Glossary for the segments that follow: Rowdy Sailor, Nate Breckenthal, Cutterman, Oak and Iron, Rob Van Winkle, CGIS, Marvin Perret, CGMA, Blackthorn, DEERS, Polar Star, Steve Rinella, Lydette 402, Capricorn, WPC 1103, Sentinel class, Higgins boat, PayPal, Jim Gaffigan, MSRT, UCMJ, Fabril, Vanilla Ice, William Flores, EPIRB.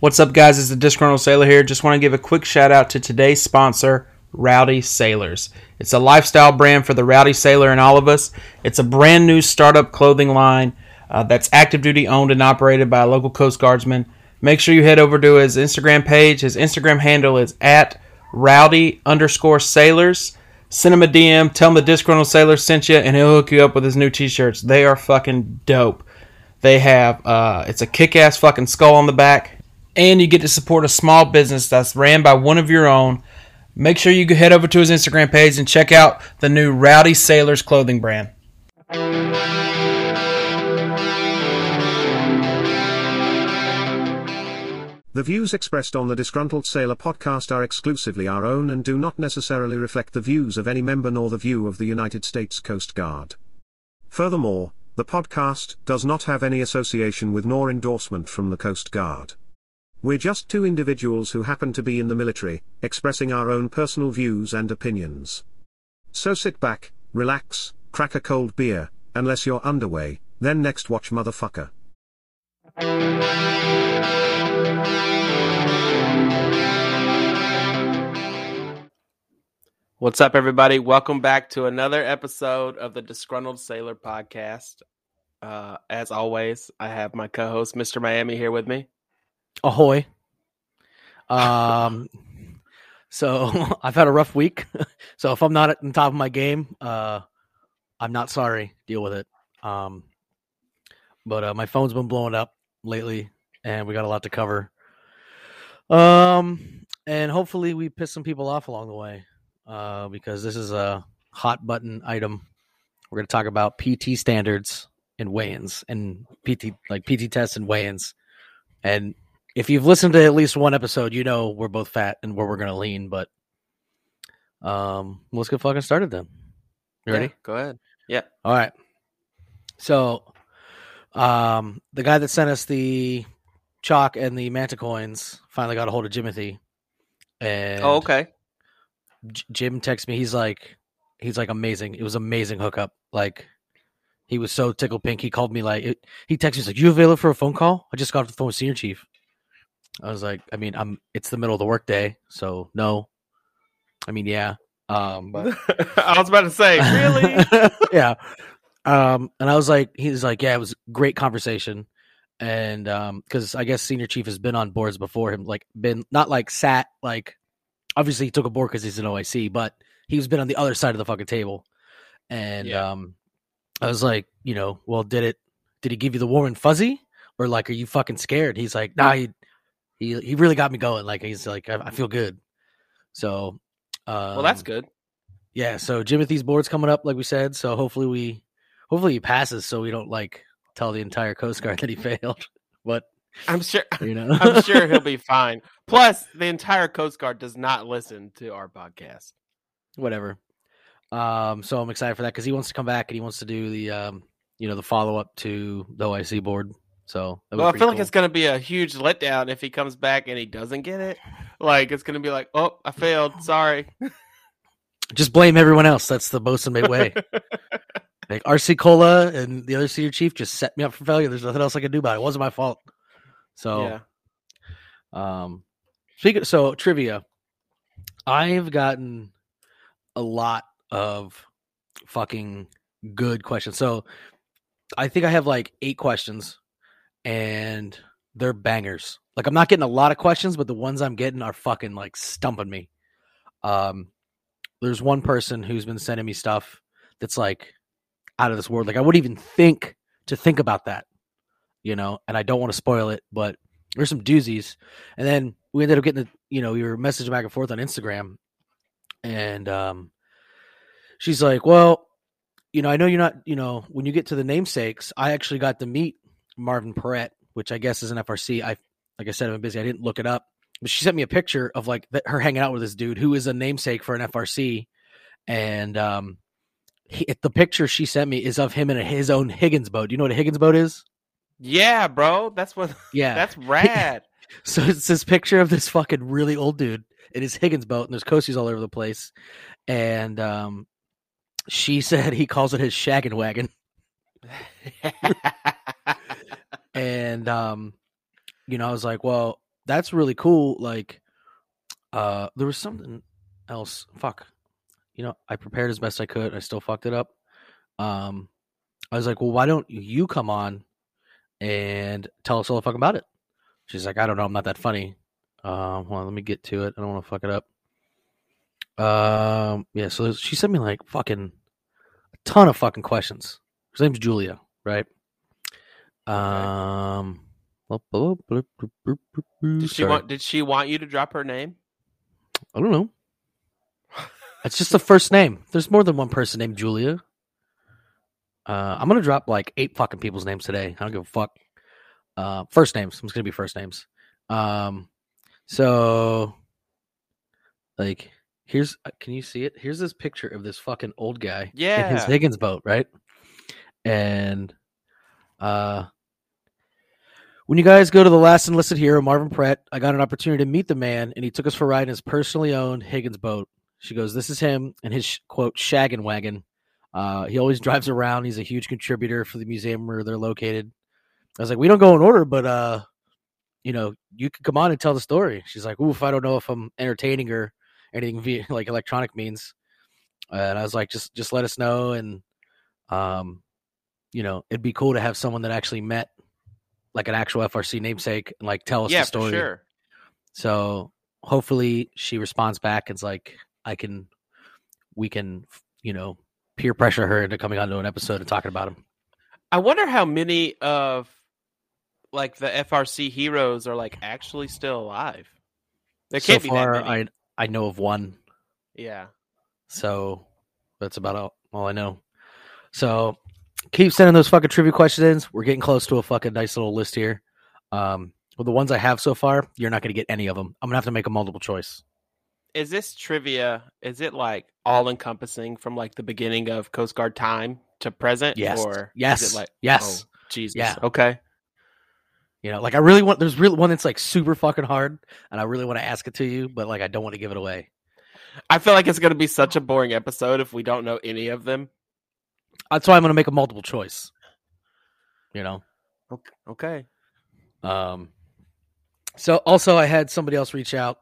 What's up, guys? It's the Disgruntled Sailor here. Just want to give a quick shout out to today's sponsor, Rowdy Sailors. It's a lifestyle brand for the Rowdy Sailor and all of us. It's a brand new startup clothing line that's active duty owned and operated by a local Coast Guardsman. Make sure you head over to his Instagram page. His Instagram handle is at Rowdy_Sailors. Send him a DM, tell him the Disgruntled Sailor sent you, and he'll hook you up with his new t-shirts. They are fucking dope. They have, it's a kick-ass fucking skull on the back. And you get to support a small business that's ran by one of your own. Make sure you head over to his Instagram page and check out the new Rowdy Sailors clothing brand. The views expressed on the Disgruntled Sailor podcast are exclusively our own and do not necessarily reflect the views of any member nor the view of the United States Coast Guard. Furthermore, the podcast does not have any association with nor endorsement from the Coast Guard. We're just two individuals who happen to be in the military, expressing our own personal views and opinions. So sit back, relax, crack a cold beer, unless you're underway, then next watch, motherfucker. What's up, everybody? Welcome back to another episode of the Disgruntled Sailor podcast. As always, I have my co-host, Mr. Miami, here with me. Ahoy. So I've had a rough week. So if I'm not at the top of my game, I'm not sorry. Deal with it. But my phone's been blowing up lately, and we got a lot to cover. And hopefully we piss some people off along the way, because this is a hot button item. We're going to talk about PT standards and weigh-ins, and PT tests and weigh-ins. And if you've listened to at least one episode, you know we're both fat and where we're going to lean, but let's get fucking started then. You ready? Go ahead. Yeah. All right. So the guy that sent us the chalk and the manta coins finally got a hold of Jimothy. And oh, okay. Jim texts me. He's like, amazing. It was amazing hookup. Like, he was so tickled pink. He called me he texted me like, "You available for a phone call? I just got off the phone with Senior Chief." I was like, "I mean, it's the middle of the workday, so no." I mean, yeah. But I was about to say, really? Yeah. And I was like, he's like, "Yeah, it was a great conversation." And because I guess Senior Chief has been on boards before him, like been not like sat, like obviously he took a board because he's an OIC, but he's been on the other side of the fucking table. And yeah. I was like, well, did he give you the warm and fuzzy, or like, are you fucking scared? He's like, nah, he really got me going. Like, he's like, I feel good. So, well, that's good. Yeah. So Jimothy's board's coming up, like we said. So hopefully he passes, so we don't like tell the entire Coast Guard that he failed, but I'm sure he'll be fine. Plus the entire Coast Guard does not listen to our podcast, whatever. So I'm excited for that because he wants to come back and he wants to do the, the follow up to the OIC board. So, I feel like it's going to be a huge letdown if he comes back and he doesn't get it. Like, it's going to be like, oh, I failed. Sorry. Just blame everyone else. That's the bosun mate way. Like, RC Cola and the other Senior Chief just set me up for failure. There's nothing else I can do about it. It wasn't my fault. So, yeah. So trivia. I've gotten a lot of fucking good questions. So I think I have like 8 questions and they're bangers. Like, I'm not getting a lot of questions, but the ones I'm getting are fucking like stumping me. There's one person who's been sending me stuff that's like out of this world. Like, I wouldn't even think about that, and I don't want to spoil it, but there's some doozies. And then we ended up getting we were messaging back and forth on Instagram, and she's like, well, I know you're not, when you get to the namesakes, I actually got to meet Marvin Perret, which I guess is an FRC. Like I said, I've been busy. I didn't look it up, but she sent me a picture of like her hanging out with this dude who is a namesake for an FRC. And the picture she sent me is of him in his own Higgins boat. Do you know what a Higgins boat is? Yeah, bro. That's rad. So it's this picture of this fucking really old dude in his Higgins boat, and there's coasties all over the place. And, she said he calls it his shaggin' wagon. And, I was like, well, that's really cool. Like, there was something else. Fuck. You know, I prepared as best I could. I still fucked it up. I was like, well, why don't you come on and tell us all the fuck about it? She's like, I don't know. I'm not that funny. Hold on, let me get to it. I don't want to fuck it up. Yeah, so she sent me like fucking a ton of fucking questions. Her name's Julia, right? Did she want you to drop her name? I don't know. It's just the first name. There's more than one person named Julia. I'm gonna drop like 8 fucking people's names today. I don't give a fuck. First names. It's gonna be first names. So, like, here's, can you see it? Here's this picture of this fucking old guy. Yeah. In his Higgins boat, right? And when you guys go to the last enlisted hero, Marvin Perret, I got an opportunity to meet the man, and he took us for a ride in his personally owned Higgins boat. She goes, this is him and his, quote, shaggin' wagon. He always drives around. He's a huge contributor for the museum where they're located. I was like, we don't go in order, but... you know, you can come on and tell the story. She's like, oof, I don't know if I'm entertaining her or anything via like electronic means. And I was like, just let us know. And, you know, it'd be cool to have someone that actually met like an actual FRC namesake and like tell us the story. For sure. So hopefully she responds back. It's like, we can, you know, peer pressure her into coming onto an episode and talking about him. I wonder how many of, like, the FRC heroes are like actually still alive. There can't be that many. So far, I know of one. Yeah. So that's about all I know. So keep sending those fucking trivia questions. We're getting close to a fucking nice little list here. Well, the ones I have so far, you're not going to get any of them. I'm going to have to make a multiple choice. Is this trivia, is it like all encompassing from like the beginning of Coast Guard time to present? Yes. Or yes. Is it like, yes. Oh, Jesus. Yeah. Okay. You know, like I really want, there's really one that's like super fucking hard and I really want to ask it to you, but like, I don't want to give it away. I feel like it's going to be such a boring episode if we don't know any of them. That's why I'm going to make a multiple choice, you know? Okay. So also I had somebody else reach out.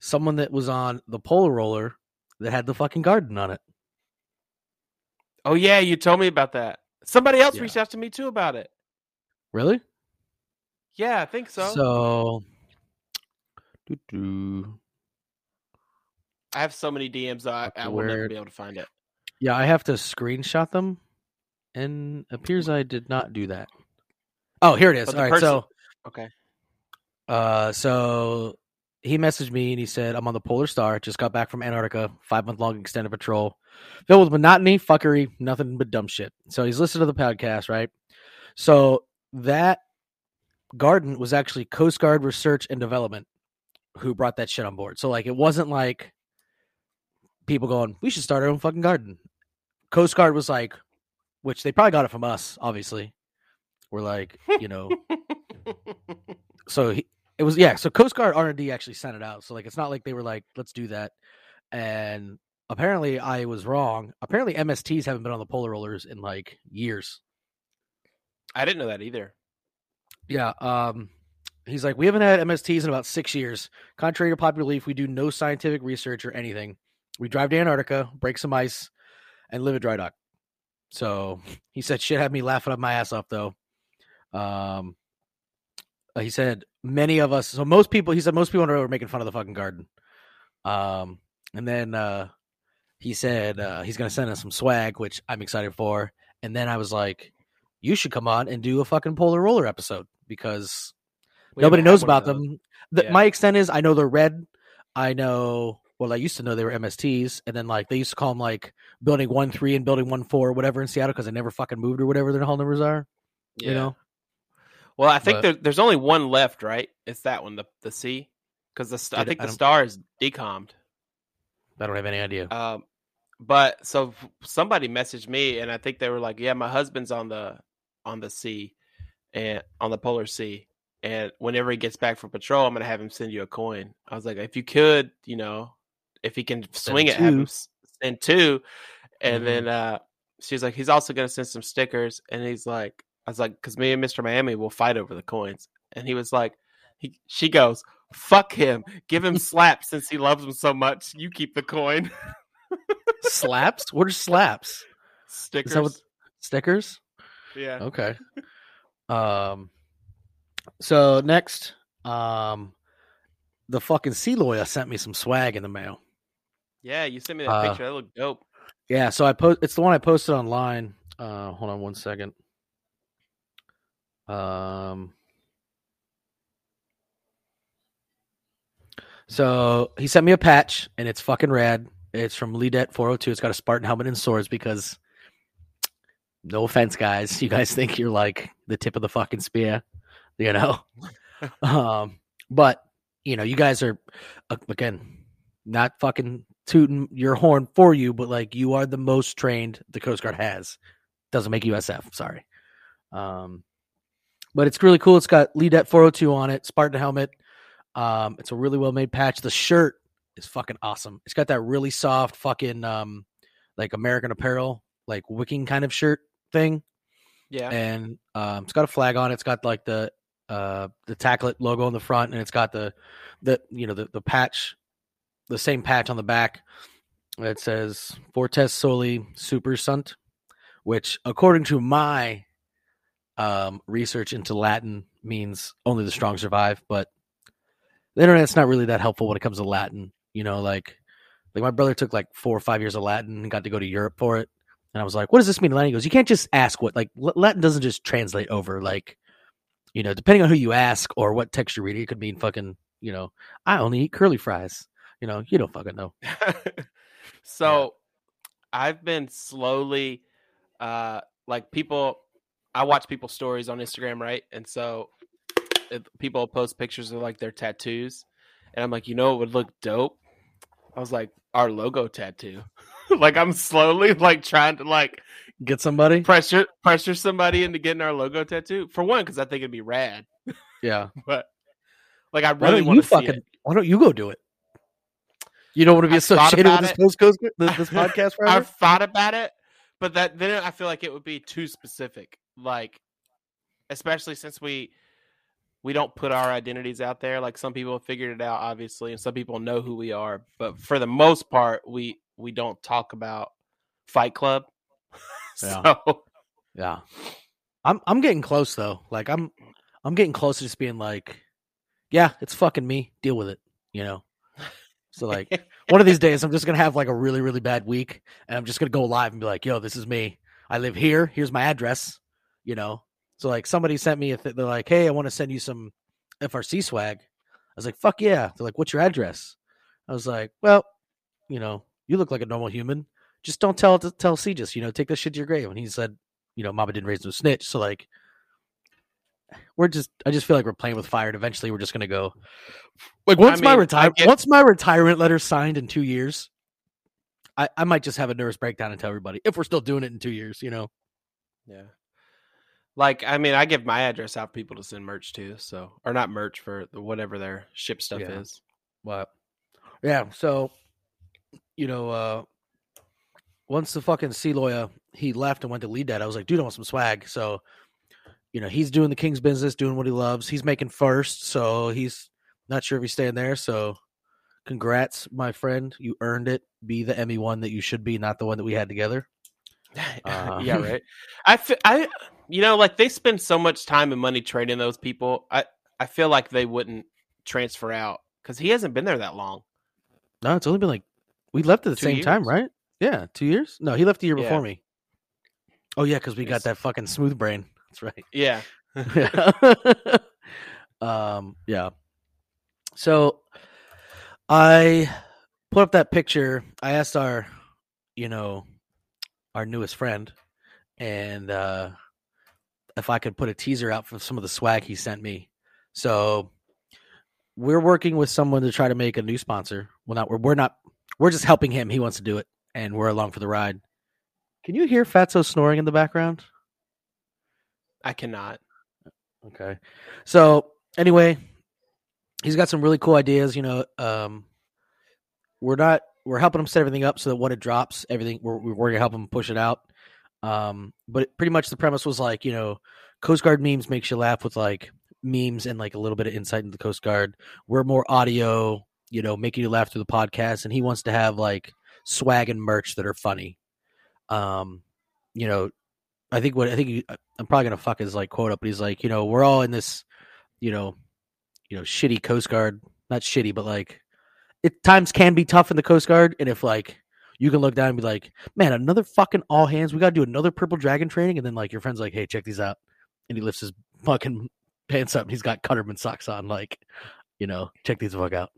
Someone that was on the Polar Roller that had the fucking garden on it. Oh yeah. You told me about that. Somebody else reached out to me too about it. Really? Yeah, I think so. So, I have so many DMs I will never be able to find it. Yeah, I have to screenshot them, and appears I did not do that. Oh, here it is. All right, so okay. So he messaged me and he said, "I'm on the Polar Star. Just got back from Antarctica. 5-month-long extended patrol, filled with monotony, fuckery, nothing but dumb shit." So he's listened to the podcast, right? So. That garden was actually Coast Guard Research and Development who brought that shit on board. So, like, it wasn't like people going, we should start our own fucking garden. Coast Guard was like, which they probably got it from us, obviously. We're like, you know. So Coast Guard R&D actually sent it out. So, like, it's not like they were like, let's do that. And apparently I was wrong. Apparently MSTs haven't been on the Polar Rollers in, like, years. I didn't know that either. Yeah. He's like, we haven't had MSTs in about 6 years. Contrary to popular belief, we do no scientific research or anything. We drive to Antarctica, break some ice, and live at dry dock. So he said, shit had me laughing up my ass off, though. He said, many of us, so most people, he said, most people on the road were making fun of the fucking garden. And then he said, he's going to send us some swag, which I'm excited for. And then I was like, you should come on and do a fucking Polar Roller episode because nobody knows about them. My extent is I know they're red. I know, well, I used to know they were MSTs. And then like, they used to call them like building 1-3 and building 1-4 or whatever in Seattle. Cause they never fucking moved or whatever their hull numbers are, you know? Well, I think there's only one left, right? It's that one, the C. Cause I think the star is decommed. I don't have any idea. But so somebody messaged me and I think they were like, yeah, my husband's on the sea and on the Polar Sea. And whenever he gets back from patrol, I'm going to have him send you a coin. I was like, if you could, you know, if he can swing it, have him send 2. And then she's like, he's also going to send some stickers. And he's like, I was like, because me and Mr. Miami will fight over the coins. And he was like, she goes, fuck him. Give him slaps since he loves him so much. You keep the coin. Slaps? What are slaps? Stickers. Is that what, stickers? Yeah. Okay. So next, the fucking sea lawyer sent me some swag in the mail. Yeah, you sent me that picture. That looked dope. Yeah, so it's the one I posted online. Hold on one second. So he sent me a patch, and it's fucking rad. It's from Lydette 402. It's got a Spartan helmet and swords because, no offense, guys, you guys think you're like the tip of the fucking spear, you know? But, you know, you guys are, again, not fucking tooting your horn for you, but like you are the most trained the Coast Guard has. Doesn't make you SF, sorry. But it's really cool. It's got Lydette 402 on it, Spartan helmet. It's a really well-made patch. The shirt is fucking awesome. It's got that really soft fucking like American Apparel, like wicking kind of shirt thing. Yeah. And it's got a flag on it. It's got like the Tacklet logo on the front, and it's got the you know the patch, the same patch on the back that says Fortes Soli Super sunt, which according to my research into Latin means only the strong survive, but the internet's not really that helpful when it comes to Latin. You know, like my brother took like 4 or 5 years of Latin and got to go to Europe for it. And I was like, what does this mean in Latin? He goes, you can't just ask what, like, Latin doesn't just translate over. Like, you know, depending on who you ask or what text you're reading, it could mean fucking, you know, I only eat curly fries. You know, you don't fucking know. So yeah. I've been slowly, like people, I watch people's stories on Instagram, right? And so people post pictures of like their tattoos. And I'm like, you know, it would look dope. I was like, our logo tattoo. Like I'm slowly like trying to like get somebody pressure somebody into getting our logo tattoo for one because I think it'd be rad. Yeah, but like I really want to see it. Why don't you go do it? You don't want to be associated with this podcast. Forever? I've thought about it, but then I feel like it would be too specific. Like, especially since we don't put our identities out there. Like some people have figured it out, obviously, and some people know who we are. But for the most part, we don't talk about Fight Club. Yeah. So. Yeah. I'm getting close though. Like I'm getting close to just being like, yeah, it's fucking me. Deal with it. You know? So like one of these days I'm just going to have like a really, really bad week and I'm just going to go live and be like, yo, this is me. I live here. Here's my address. You know? So like somebody sent me, they're like, hey, I want to send you some FRC swag. I was like, fuck yeah. They're like, what's your address? I was like, well, you know, you look like a normal human. Just don't tell CGIS, you know, take this shit to your grave. And he said, you know, Mama didn't raise no snitch. So like, I just feel like we're playing with fire. And eventually we're just going to go like, once my retirement letter's signed in 2 years, I might just have a nervous breakdown and tell everybody if we're still doing it in 2 years, you know? Yeah. Like, I mean, I give my address out for people to send merch to, so, or not merch for whatever their ship stuff is. But yeah. So, you know, once the fucking sea lawyer, he left and went to Lydette, I was like, dude, I want some swag. So, you know, he's doing the king's business, doing what he loves. He's making first, so he's not sure if he's staying there. So congrats, my friend. You earned it. Be the Emmy one that you should be, not the one that we had together. Yeah, right. I you know, like they spend so much time and money training those people. I feel like they wouldn't transfer out because he hasn't been there that long. No, it's only been like, we left at the same time, right? Yeah, 2 years? No, he left the year before me. Oh, yeah, because we got that fucking smooth brain. That's right. Yeah. Yeah. So I put up that picture. I asked our, you know, our newest friend and if I could put a teaser out for some of the swag he sent me. So we're working with someone to try to make a new sponsor. Well, we're not. We're just helping him. He wants to do it, and we're along for the ride. Can you hear Fatso snoring in the background? I cannot. Okay. So, anyway, he's got some really cool ideas. You know, we're helping him set everything up so that when it drops, everything we're going to help him push it out. But pretty much the premise was like, you know, Coast Guard memes makes you laugh with like memes and like a little bit of insight into the Coast Guard. We're more audio, you know, making you laugh through the podcast, and he wants to have like swag and merch that are funny. You know, I think what I'm probably gonna fuck his like quote up, but he's like, you know, we're all in this, you know, shitty Coast Guard. Not shitty, but like it times can be tough in the Coast Guard, and if like you can look down and be like, man, another fucking all hands. We got to do another Purple Dragon training. And then like your friend's like, hey, check these out. And he lifts his fucking pants up and he's got Cutterman socks on. Like, you know, check these fuck out.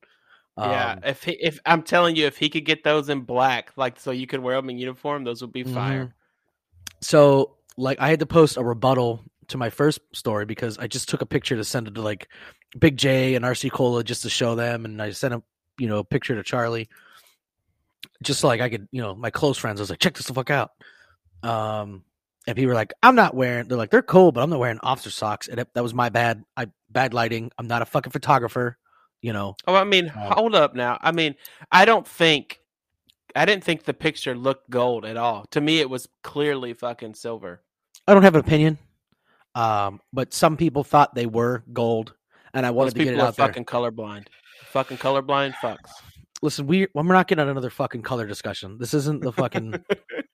Yeah. If I'm telling you, if he could get those in black, like, so you could wear them in uniform, those would be fire. Mm-hmm. So like I had to post a rebuttal to my first story because I just took a picture to send it to like Big J and RC Cola just to show them. And I sent a, you know, picture to Charlie. Just so, like, I could, you know, my close friends, I was like, check this the fuck out. And people were like, I'm not wearing, they're like, they're cool, but I'm not wearing officer socks. And that was my bad. Bad lighting. I'm not a fucking photographer, you know. Oh, I mean, hold up now. I mean, I didn't think the picture looked gold at all. To me, it was clearly fucking silver. I don't have an opinion. But some people thought they were gold. And I wanted to get it out there. Those people are fucking colorblind. Fucking colorblind fucks. Listen, we're not getting on another fucking color discussion. This isn't the fucking.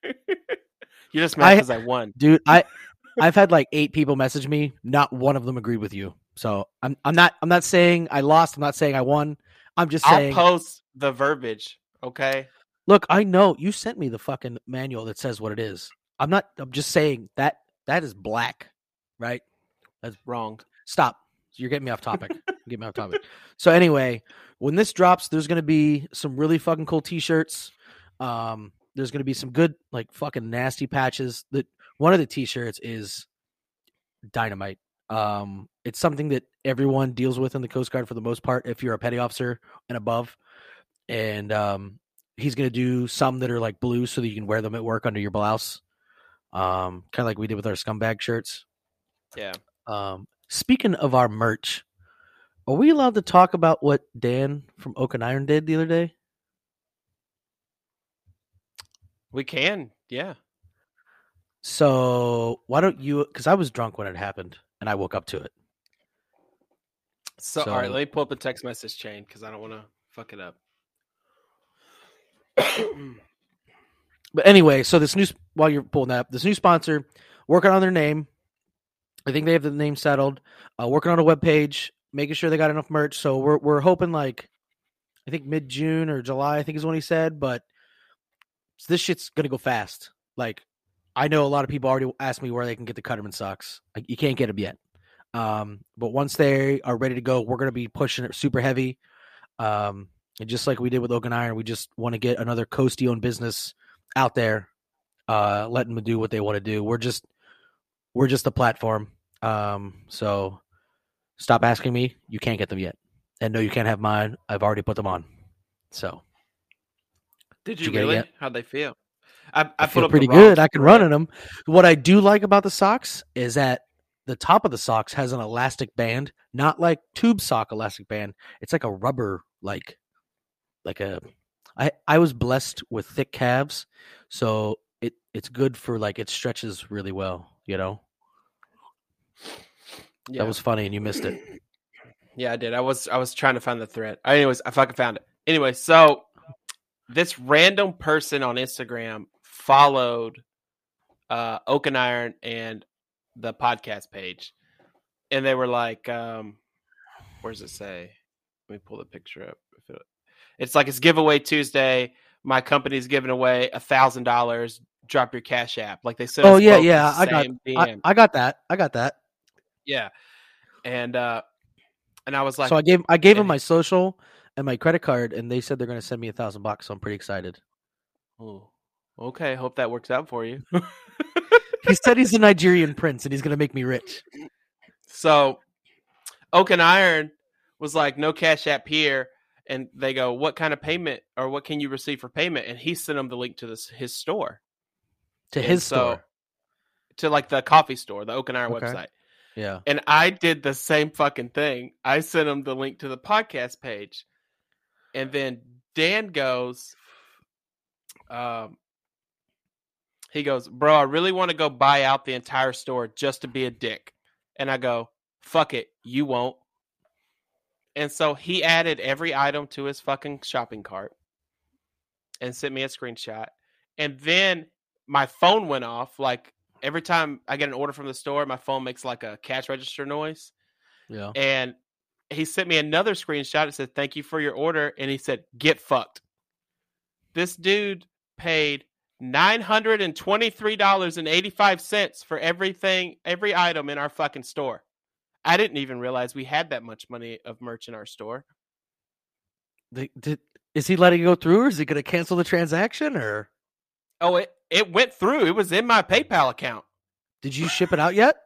You're just mad because I won, dude. I've had like 8 people message me. Not one of them agreed with you. So I'm not saying I lost. I'm not saying I won. I'm just saying. I'll post the verbiage. Okay. Look, I know you sent me the fucking manual that says what it is. I'm just saying that is black, right? That's wrong. Stop. You're getting me off topic. So anyway, when this drops, there's going to be some really fucking cool t-shirts. There's going to be some good, like, fucking nasty patches. One of the t-shirts is dynamite. It's something that everyone deals with in the Coast Guard for the most part, if you're a petty officer and above. And he's going to do some that are, like, blue so that you can wear them at work under your blouse. Kind of like we did with our scumbag shirts. Yeah. Speaking of our merch, are we allowed to talk about what Dan from Oak and Iron did the other day? We can, yeah. So why don't you? Because I was drunk when it happened, and I woke up to it. So all right, let me pull up the text message chain because I don't want to fuck it up. But anyway, so while you're pulling that up, this new sponsor, working on their name. I think they have the name settled. Working on a webpage, making sure they got enough merch. So we're hoping like, I think mid-June or July, I think is when he said. But this shit's gonna go fast. Like, I know a lot of people already asked me where they can get the Cutterman socks. You can't get them yet. But once they are ready to go, we're gonna be pushing it super heavy. And just like we did with Oak and Iron, we just want to get another coasty-owned business out there, letting them do what they want to do. We're just a platform. So stop asking me. You can't get them yet. And no, you can't have mine. I've already put them on. So. Did you really? How'd they feel? I feel pretty good. I can run in them. What I do like about the socks is that the top of the socks has an elastic band, not like tube sock elastic band. It's like a rubber, I was blessed with thick calves. So it's good for like, it stretches really well. You know, yeah. That was funny, and you missed it. Yeah, I did. I was trying to find the thread. Anyways, I fucking found it. Anyway, so this random person on Instagram followed Oak and Iron and the podcast page, and they were like, "Where does it say?" Let me pull the picture up. It's like it's giveaway Tuesday. My company's giving away $1,000. Drop your Cash App. Like they said. Oh yeah. I got that. Yeah. And I was like, so I gave them my social and my credit card, and they said they're going to send me $1,000. So I'm pretty excited. Oh, okay. Hope that works out for you. He said he's a Nigerian prince and he's going to make me rich. So Oak and Iron was like, no Cash App here. And they go, what kind of payment or what can you receive for payment? And he sent them the link to his store. To his store. To like the coffee store, the Oak and Iron website. Yeah. And I did the same fucking thing. I sent him the link to the podcast page. And then Dan goes, he goes, bro, I really want to go buy out the entire store just to be a dick. And I go, fuck it, you won't. And so he added every item to his fucking shopping cart and sent me a screenshot. And then my phone went off. Like every time I get an order from the store, my phone makes like a cash register noise. Yeah. And he sent me another screenshot. It said, "Thank you for your order." And he said, "Get fucked." This dude paid $923.85 for everything, every item in our fucking store. I didn't even realize we had that much money of merch in our store. Is he letting it go through, or is he going to cancel the transaction? Or oh, it went through. It was in my PayPal account. Did you ship it out yet?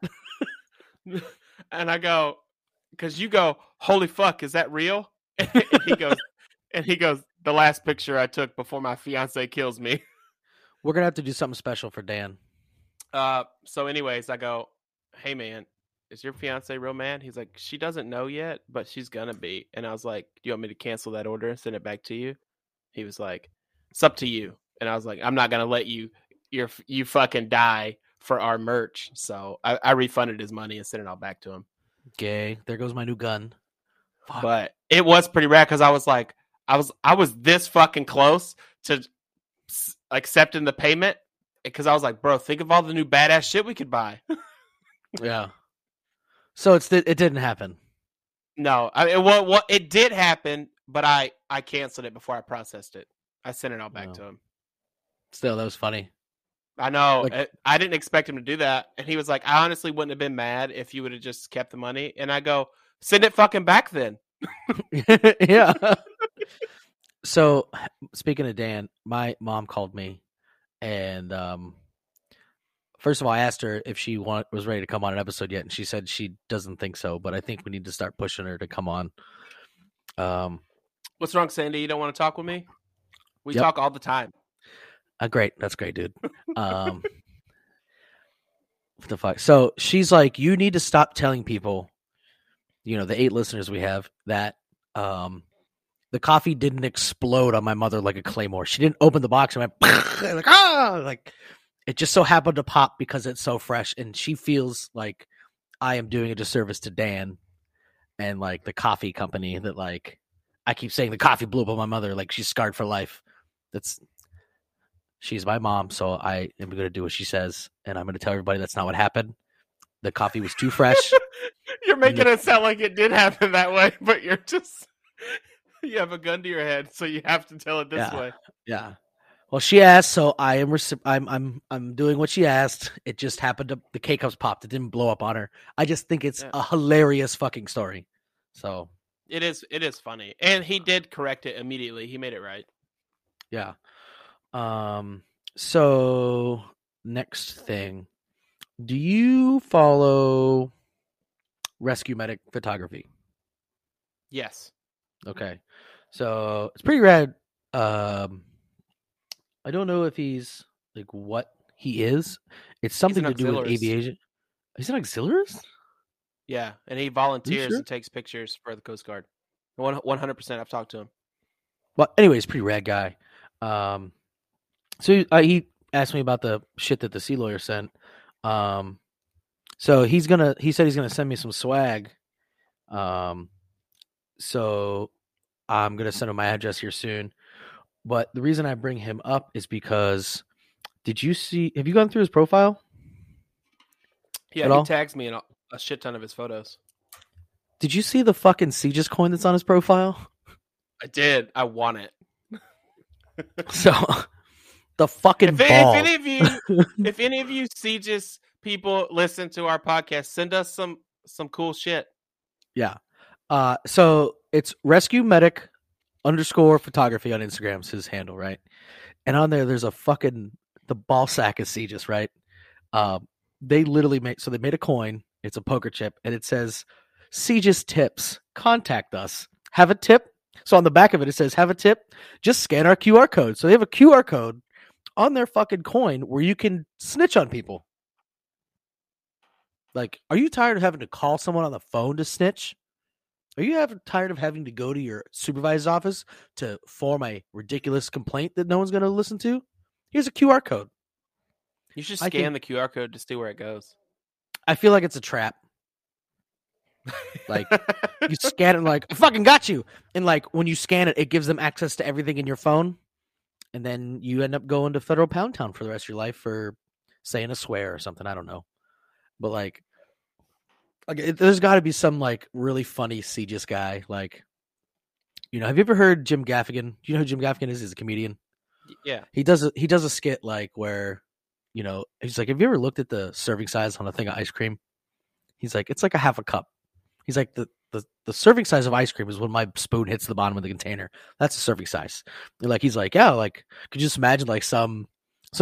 And I go, because you go, "Holy fuck, is that real?" And he goes, "The last picture I took before my fiance kills me." We're going to have to do something special for Dan. So anyways, I go, "Hey man, is your fiance real mad?" He's like, "She doesn't know yet, but she's going to be." And I was like, "Do you want me to cancel that order and send it back to you?" He was like, "It's up to you." And I was like, "I'm not going to let you fucking die for our merch." So I refunded his money and sent it all back to him. Okay. There goes my new gun. Fuck. But it was pretty rad, because I was like, I was this fucking close to accepting the payment, because I was like, "Bro, think of all the new badass shit we could buy." Yeah. So it didn't happen. No, it did happen, but I canceled it before I processed it. I sent it all back to him. Still, that was funny. I know. Like, I didn't expect him to do that. And he was like, "I honestly wouldn't have been mad if you would have just kept the money." And I go, "Send it fucking back then." Yeah. So speaking of Dan, my mom called me, and first of all, I asked her if she was ready to come on an episode yet, and she said she doesn't think so, but I think we need to start pushing her to come on. What's wrong, Sandy? You don't want to talk with me? We talk all the time. Great. That's great, dude. What the fuck? So she's like, "You need to stop telling people, the 8 listeners we have, that the coffee didn't explode on my mother like a claymore. She didn't open the box and went, like, ah, like... It just so happened to pop because it's so fresh." And she feels like I am doing a disservice to Dan and like the coffee company, that like I keep saying the coffee blew up on my mother. Like, she's scarred for life. She's my mom. So I am going to do what she says. And I'm going to tell everybody that's not what happened. The coffee was too fresh. You're making it sound like it did happen that way, but you have a gun to your head. So you have to tell it this way. Yeah. Well, she asked, so I am. I'm doing what she asked. It just happened to the K-cups popped. It didn't blow up on her. I just think it's a hilarious fucking story. So it is. It is funny, and he did correct it immediately. He made it right. Yeah. So next thing, do you follow Rescue Medic Photography? Yes. Okay. So it's pretty rad. I don't know if he's like what he is. It's something to do with aviation. He's an auxiliarist? Yeah, and he volunteers and takes pictures for the Coast Guard. 100%. I've talked to him. Well, anyways, pretty rad guy. So he asked me about the shit that the Sea Lawyer sent. So he said he's gonna send me some swag. So I'm gonna send him my address here soon. But the reason I bring him up is because, have you gone through his profile? Yeah, he tags me in a shit ton of his photos. Did you see the fucking Segis coin that's on his profile? I did. I want it. So, the fucking ball. If any of you Segis people listen to our podcast, send us some cool shit. Yeah. So, it's Rescue Medic _photography on Instagram's his handle, right? And on there's a fucking the ball sack of Segis, right? They literally made a coin. It's a poker chip, and it says Segis tips. Contact us. Have a tip. So on the back of it says, "Have a tip. Just scan our QR code." So they have a QR code on their fucking coin where you can snitch on people. Like, are you tired of having to call someone on the phone to snitch? Are you ever tired of having to go to your supervisor's office to form a ridiculous complaint that no one's going to listen to? Here's a QR code. You should scan the QR code to see where it goes. I feel like it's a trap. Like, you scan it, like, I fucking got you. And, like, when you scan it, it gives them access to everything in your phone. And then you end up going to federal pound town for the rest of your life for saying a swear or something. I don't know. But, like there's got to be some, like, really funny CGIS guy. Like, you know, have you ever heard Jim Gaffigan? Do you know who Jim Gaffigan is? He's a comedian. Yeah. He does a skit, like, where, you know, he's like, have you ever looked at the serving size on a thing of ice cream? He's like, it's like a half a cup. He's like, the serving size of ice cream is when my spoon hits the bottom of the container. That's the serving size. And like, he's like, yeah, like, could you just imagine, like, some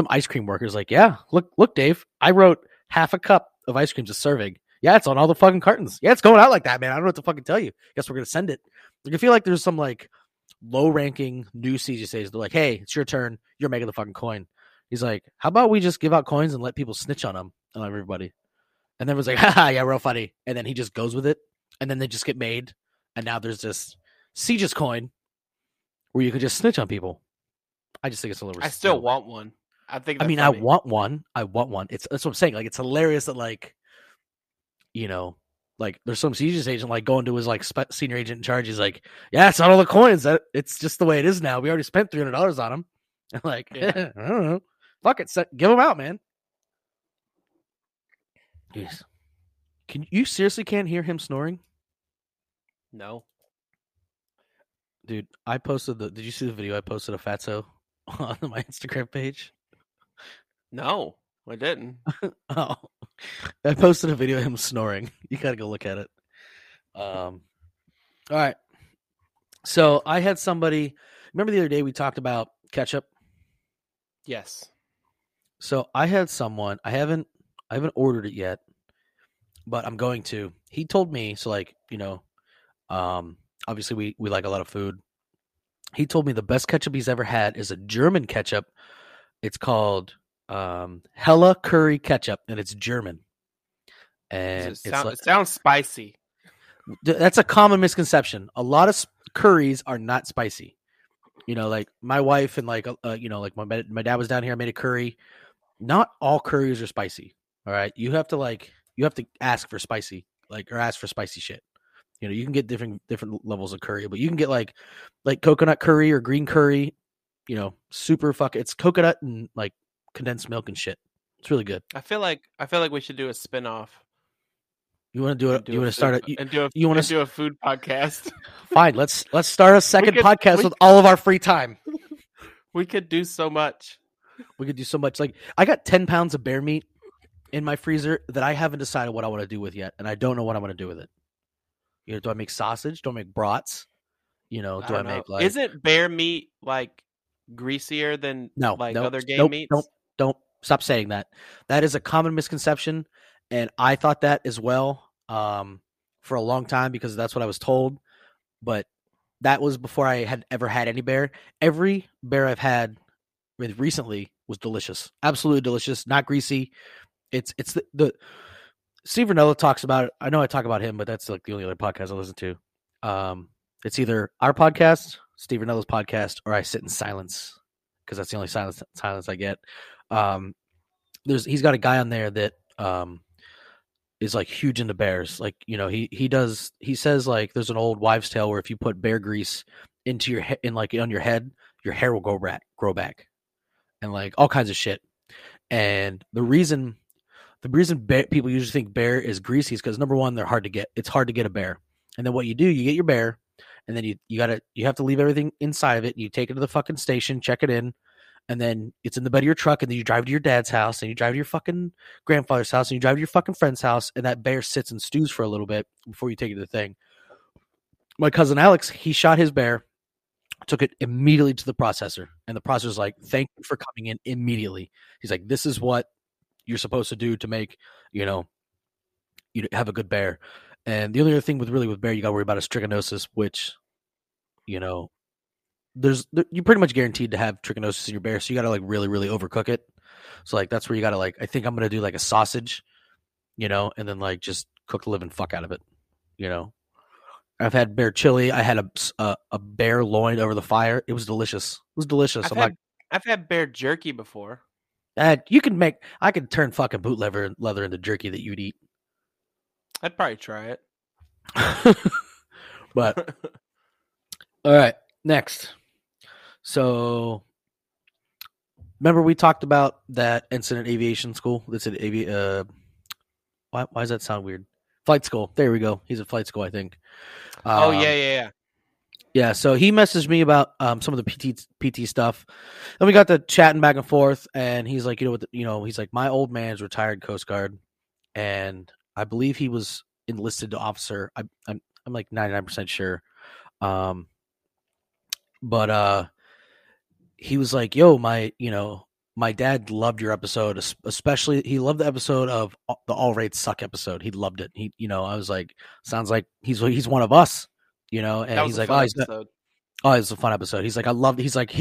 ice cream worker's like, yeah, look, Dave, I wrote half a cup of ice cream to serving. Yeah, it's on all the fucking cartons. Yeah, it's going out like that, man. I don't know what to fucking tell you. Guess we're going to send it. Like, I feel like there's some, like, low-ranking new CGCs. They're like, hey, it's your turn. You're making the fucking coin. He's like, how about we just give out coins and let people snitch on them and on everybody? And everyone's like, haha, yeah, real funny. And then he just goes with it. And then they just get made. And now there's this CGIS coin where you could just snitch on people. I just think it's a little... I still want one. I mean, funny. I want one. That's what I'm saying. Like, it's hilarious that, like, you know, like, there's some CGIS agent, like, going to his, like, senior agent in charge. He's like, yeah, it's not all the coins. It's just the way it is now. We already spent $300 on them. I'm like, yeah. I don't know. Fuck it. Give them out, man. Jeez. You seriously can't hear him snoring? No. Dude, did you see the video I posted of Fatso on my Instagram page? No, I didn't. Oh. I posted a video of him snoring. You gotta go look at it. All right. So I had somebody, remember the other day we talked about ketchup? Yes. So I had someone, I haven't ordered it yet. But I'm going to. He told me, so, like, you know, obviously we like a lot of food. He told me the best ketchup he's ever had is a German ketchup. It's called Hella Curry Ketchup, and it's German. And it sounds spicy. That's a common misconception. A lot of curries are not spicy. You know, like, my wife and, like, you know, like, my dad was down here. I made a curry. Not all curries are spicy. All right, you have to ask for spicy, like, or ask for spicy shit. You know, you can get different levels of curry, but you can get like coconut curry or green curry, you know, it's coconut and, like, condensed milk and shit. It's really good. I feel like we should do a spinoff. You want to do it? You want to start it? You want to do a food podcast? Fine. Let's start a second podcast with all of our free time. We could do so much. Like, I got 10 pounds of bear meat in my freezer that I haven't decided what I want to do with yet, and I don't know what I want to do with it. You know, do I make sausage? Do I make brats? You know, do I make like... Isn't bear meat, like, greasier than other game meats? Don't stop saying that. That is a common misconception, and I thought that as well for a long time because that's what I was told, but that was before I had ever had any bear. Every bear I've had recently was delicious. Absolutely delicious. Not greasy. It's the Steve Rinella talks about it. I know I talk about him, but that's, like, the only other podcast I listen to. It's either our podcast, Steve Rinella's podcast, or I sit in silence because that's the only silence I get. He's got a guy on there that is, like, huge into bears. Like, you know, he says like, there's an old wives' tale where if you put bear grease into your head, like, on your head, your hair will grow back, and, like, all kinds of shit. And the reason people usually think bear is greasy is because, number one, they're hard to get. It's hard to get a bear. And then what you do, you get your bear, and then you have to leave everything inside of it. And you take it to the fucking station, check it in, and then it's in the bed of your truck. And then you drive to your dad's house, and you drive to your fucking grandfather's house, and you drive to your fucking friend's house. And that bear sits and stews for a little bit before you take it to the thing. My cousin Alex, he shot his bear, took it immediately to the processor, and the processor's like, "Thank you for coming in immediately." He's like, "This is what you're supposed to do to make, you know, you have a good bear." And the only other thing with bear you got to worry about is trichinosis, which, you know, you're pretty much guaranteed to have trichinosis in your bear, so you got to, like, really, really overcook it. So, like, that's where you got to, like, I think I'm gonna do, like, a sausage, you know, and then, like, just cook the living fuck out of it, you know. I've had bear chili. I had a bear loin over the fire. It was delicious. I've had bear jerky before. I could turn fucking boot leather into jerky that you'd eat. I'd probably try it. But all right, next. So remember we talked about that incident aviation school that's at why does that sound weird? Flight school. There we go. He's at flight school, I think. Yeah, so he messaged me about some of the PT stuff, and we got to chatting back and forth. And he's like, he's like, my old man's retired Coast Guard, and I believe he was enlisted to officer. I'm like 99% sure, but he was like, yo, my dad loved your episode, especially he loved the episode of the All Rates Suck episode. He loved it. I was like, sounds like he's one of us. And he's like, oh, it's a fun episode. He's like, I loved. He's like,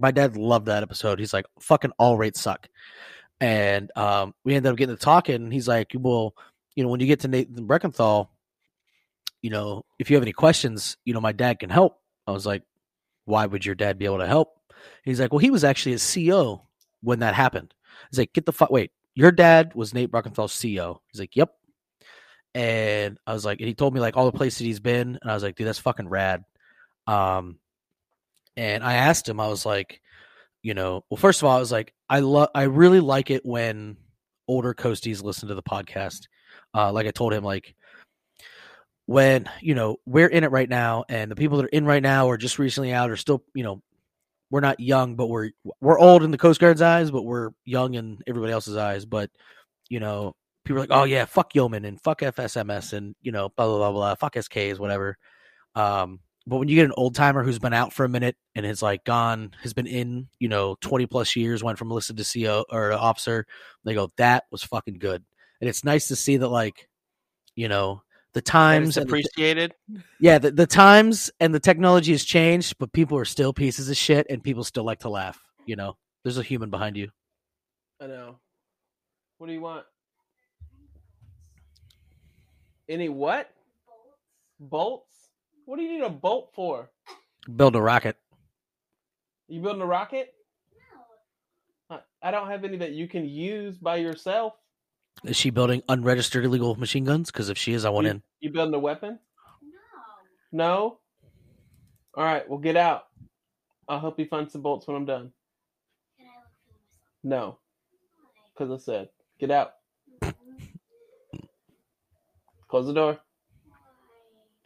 my dad loved that episode. He's like, fucking All Rates Suck. And we ended up getting to talking. And he's like, well, when you get to Nate Breckenthal, if you have any questions, my dad can help. I was like, why would your dad be able to help? And he's like, well, he was actually a CO when that happened. He's like, get the fuck. Wait, your dad was Nate Breckenthal's CO. He's like, yep. And I was like, and he told me like all the places he's been, and I was like, dude, that's fucking rad. And I asked him, I was like, well, first of all, I was like, I really like it when older coasties listen to the podcast. Like I told him, like when we're in it right now, and the people that are in right now or just recently out are still, we're not young, but we're old in the Coast Guard's eyes, but we're young in everybody else's eyes. But people are like, oh yeah, fuck Yeoman and fuck FSMS and, blah, blah, blah, blah, fuck SKs, whatever. But when you get an old timer who's been out for a minute and is like has been in, 20 plus years, went from enlisted to CO or officer, they go, that was fucking good. And it's nice to see that, like, the times appreciated. The times and the technology has changed, but people are still pieces of shit and people still like to laugh. There's a human behind you. I know. What do you want? Any what? Bolts? What do you need a bolt for? Build a rocket. You building a rocket? No. I don't have any that you can use by yourself. Is she building unregistered illegal machine guns? Because if she is, I want in. You building a weapon? No. No? All right, well, get out. I'll help you find some bolts when I'm done. Can I look for myself? No. Because I said, get out. Close the door.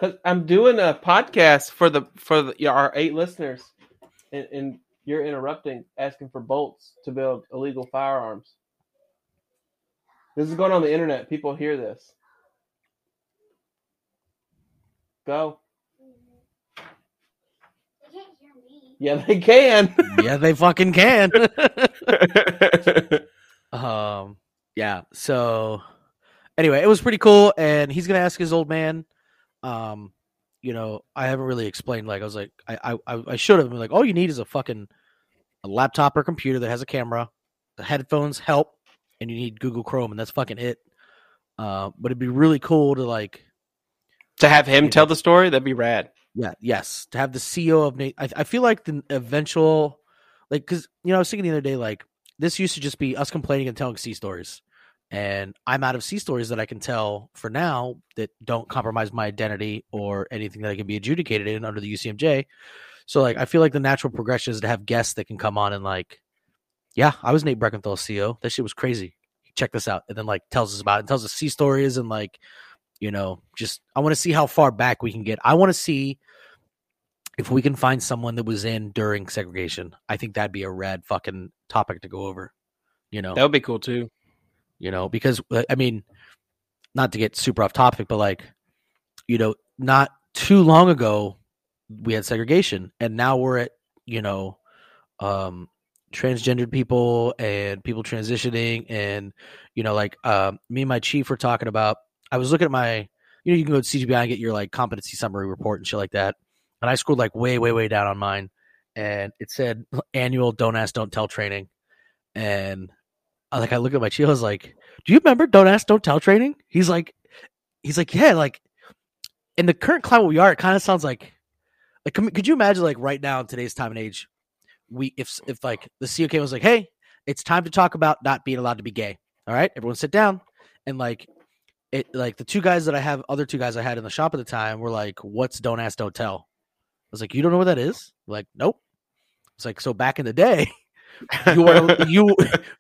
Cause I'm doing a podcast for our 8 listeners, and you're interrupting, asking for bolts to build illegal firearms. This is going on the internet. People hear this. Go. They can't hear me. Yeah, they can. Yeah, they fucking can. Yeah. So. Anyway, it was pretty cool, and he's gonna ask his old man. I haven't really explained. Like, I was like, I should have been like, all you need is a fucking laptop or computer that has a camera, the headphones help, and you need Google Chrome, and that's fucking it. But it'd be really cool to have him tell the story. That'd be rad. Yeah. Yes. To have the CEO of Nate. I feel like the eventual, because I was thinking the other day, like, this used to just be us complaining and telling sea stories. And I'm out of sea stories that I can tell for now that don't compromise my identity or anything that I can be adjudicated in under the UCMJ. So, I feel like the natural progression is to have guests that can come on and, yeah, I was Nate Breckenthal's CO. That shit was crazy. Check this out. And then, tells us about it. And tells us sea stories and, just I want to see how far back we can get. I want to see if we can find someone that was in during segregation. I think that'd be a rad fucking topic to go over, That would be cool, too. Because I mean, not to get super off topic, but not too long ago we had segregation, and now we're at transgendered people and people transitioning, and me and my chief were talking about. I was looking at my, you can go to CGBI and get your competency summary report and shit like that, and I scrolled way, way, way down on mine, and it said annual Don't Ask, Don't Tell training, and. I look at my chief, I was like, do you remember Don't Ask, Don't Tell training? He's like, yeah, in the current climate we are, it kind of sounds like, could you imagine right now in today's time and age, if the COK was like, hey, it's time to talk about not being allowed to be gay. All right, everyone sit down. And it like the two guys that I have, other two guys I had in the shop at the time were like, what's Don't Ask, Don't Tell? I was like, you don't know what that is? Like, nope. It's like, so back in the day,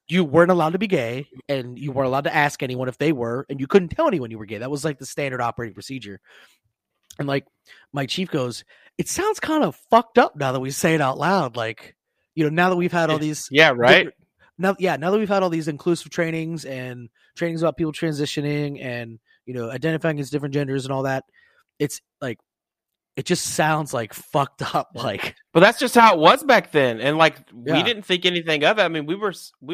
you weren't allowed to be gay, and you weren't allowed to ask anyone if they were, and you couldn't tell anyone you were gay. That was like the standard operating procedure. And like my chief goes, it sounds kind of fucked up now that we say it out loud. Like, you know, now that we've had all these, yeah, right. Now that we've had all these inclusive trainings and trainings about people transitioning and, you know, identifying as different genders and all that, it's like, it just sounds like fucked up. Like, but that's just how it was back then. And like, we didn't think anything of it. I mean, we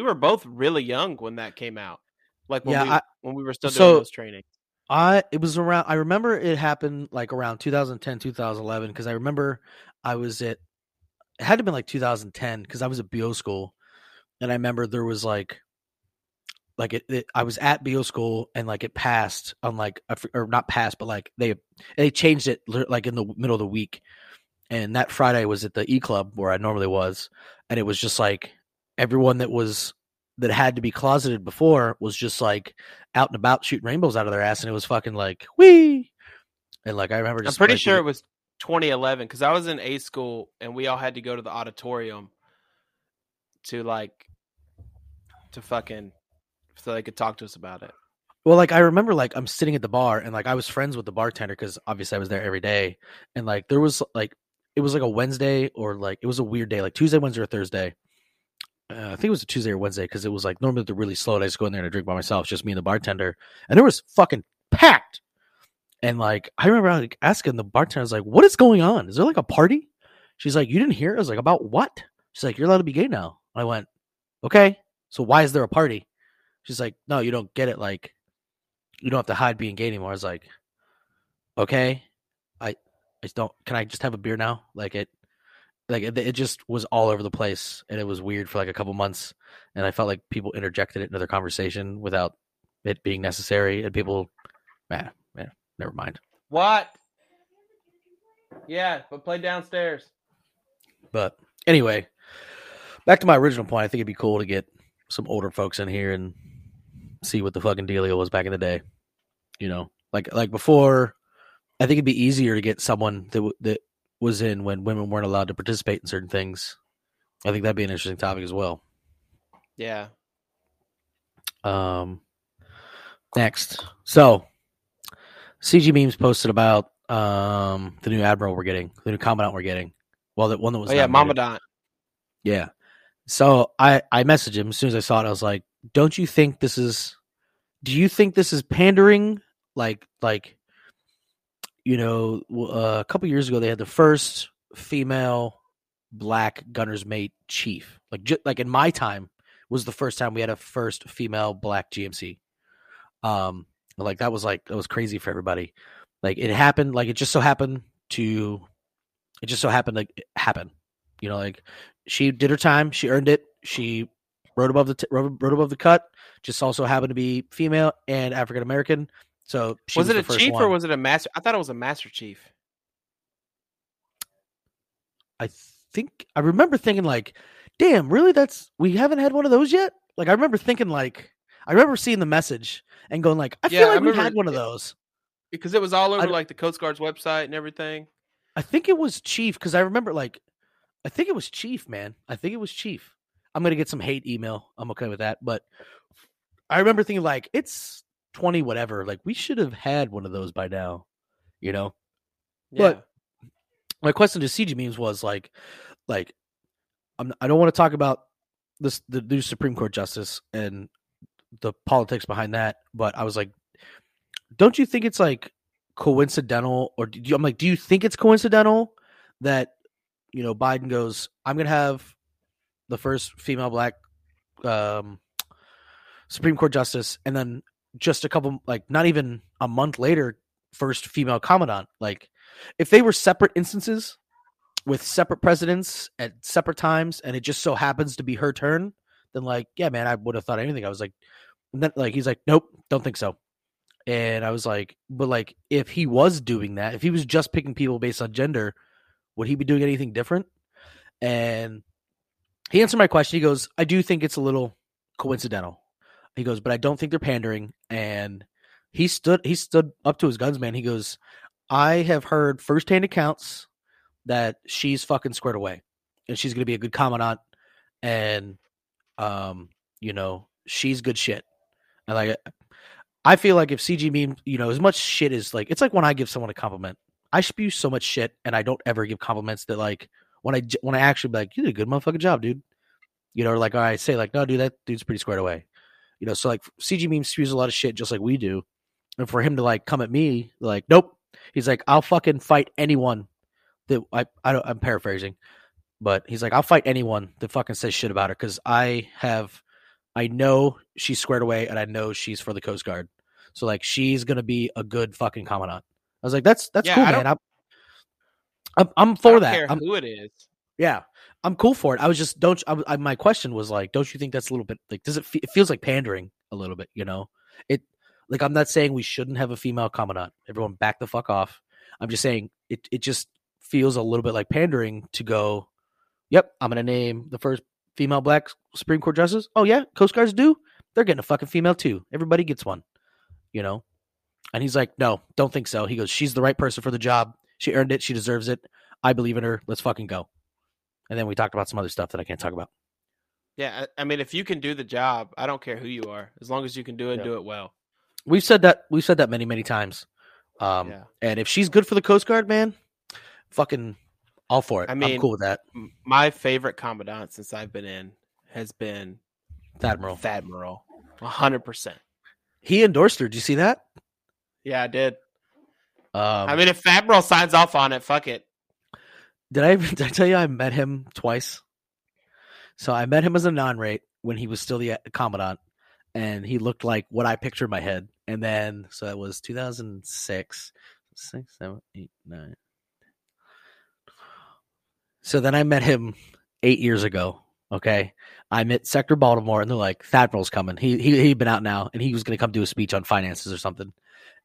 were both really young when that came out. Like when we were still doing those trainings. I remember it happened like around 2010, 2011. Cause I remember it had to been like 2010. Cause I was at BO school. And I remember there was I was at BO school, and like it passed on like, or not passed, but like they changed it like in the middle of the week. And that Friday was at the E Club where I normally was. And it was just like everyone that had to be closeted before was just like out and about shooting rainbows out of their ass. And it was fucking like, whee. And like, I remember just. I'm pretty sure it was 2011. Cause I was in A school and we all had to go to the auditorium so they could talk to us about it. Well, like I remember, like I'm sitting at the bar, and like I was friends with the bartender because obviously I was there every day. And like there was like it was like a Wednesday, or like it was a weird day, like Tuesday, Wednesday, or Thursday. I think it was a Tuesday or Wednesday because it was like normally they're really slow. And I just go in there and I drink by myself, just me and the bartender, and it was fucking packed. And like I remember like asking the bartender, I was like, "What is going on? Is there like a party?" She's like, "You didn't hear?" I was like, "About what?" She's like, "You're allowed to be gay now." And I went, "Okay, so why is there a party?" She's like, "No, you don't get it. Like, you don't have to hide being gay anymore." I was like, "Okay, I don't. Can I just have a beer now?" It just was all over the place, and it was weird for like a couple months. And I felt like people interjected it into their conversation without it being necessary, and people, never mind. What? Yeah, but play downstairs. But anyway. Back to my original point, I think it'd be cool to get some older folks in here and see what the fucking dealio was back in the day. You know, like before, I think it'd be easier to get someone that was in when women weren't allowed to participate in certain things. I think that'd be an interesting topic as well. Yeah. Next. So, CG Memes posted about the new admiral we're getting, the new commandant we're getting. Well, the one that was... Oh, yeah, Mamadon. Yeah. So I messaged him as soon as I saw it. I was like, do you think this is pandering? Like, you know, a couple years ago, they had the first female black gunner's mate chief. Like in my time was the first time we had a first female black GMC. Like that was crazy for everybody. Like it happened, like it just so happened. You know, like she did her time. She earned it. She rode above the cut. Just also happened to be female and African American. So she was it a chief one. Or was it a master? I thought it was a master chief. I remember thinking like, damn, really? We haven't had one of those yet. Like I remember thinking like I remember seeing the message and going like I feel like we had one of those because it was all over like the Coast Guard's website and everything. I think it was chief because I remember like. I think it was Chief, man. I'm going to get some hate email. I'm okay with that. But I remember thinking, like, it's 20 whatever. Like, we should have had one of those by now, you know? Yeah. But my question to CG Memes was, like I don't want to talk about this, the new Supreme Court justice and the politics behind that. But I was like, don't you think it's, like, coincidental? Or do you think it's coincidental that you know, Biden goes, I'm going to have the first female black Supreme Court justice. And then just a couple, like not even a month later, first female commandant. Like if they were separate instances with separate presidents at separate times, and it just so happens to be her turn, then like, yeah, man, I would have thought anything. I was like, and then, like, he's like, nope, don't think so. And I was like, but like, if he was doing that, if he was just picking people based on gender, would he be doing anything different? And he answered my question. He goes, I do think it's a little coincidental. He goes, but I don't think they're pandering. And He stood up to his guns, man. He goes, I have heard firsthand accounts that she's fucking squared away and she's going to be a good commandant. And, you know, she's good shit. And like, I feel like if CG meme, you know, as much shit as like, it's like when I give someone a compliment, I spew so much shit and I don't ever give compliments that like when I actually be like, you did a good motherfucking job, dude. You know, or like I say like, no, dude, that dude's pretty squared away. You know, so like CG meme spews a lot of shit just like we do. And for him to like come at me like, nope. He's like, I'll fucking fight anyone that I'm paraphrasing, but he's like, I'll fight anyone that fucking says shit about her. Cause I know she's squared away and I know she's for the Coast Guard. So like, she's going to be a good fucking commandant. I was like, that's cool, man. I'm for that. I don't care who it is. Yeah. I'm cool for it. I was just, my question was like, don't you think that's a little bit like, it feels like pandering a little bit, you know, like, I'm not saying we shouldn't have a female commandant. Everyone back the fuck off. I'm just saying it just feels a little bit like pandering to go, yep, I'm going to name the first female black Supreme Court justice. Oh, yeah, Coast Guards do. They're getting a fucking female, too. Everybody gets one, you know? And he's like, no, don't think so. He goes, she's the right person for the job. She earned it. She deserves it. I believe in her. Let's fucking go. And then we talked about some other stuff that I can't talk about. Yeah, I mean, if you can do the job, I don't care who you are, as long as you can do it and do it well. We've said that many, many times. And if she's good for the Coast Guard, man, fucking all for it. I mean, I'm cool with that. My favorite commandant since I've been in has been Thadmural. 100%. He endorsed her. Did you see that? Yeah, I did. I mean, if Fabril signs off on it, fuck it. Did I tell you I met him twice? So I met him as a non-rate when he was still the commandant. And he looked like what I pictured in my head. And then, so that was 2006. 6, 7, 8, 9. So then I met him 8 years ago. Okay. I'm at Sector Baltimore and they're like, Thadmural coming. He'd been out now and he was going to come do a speech on finances or something.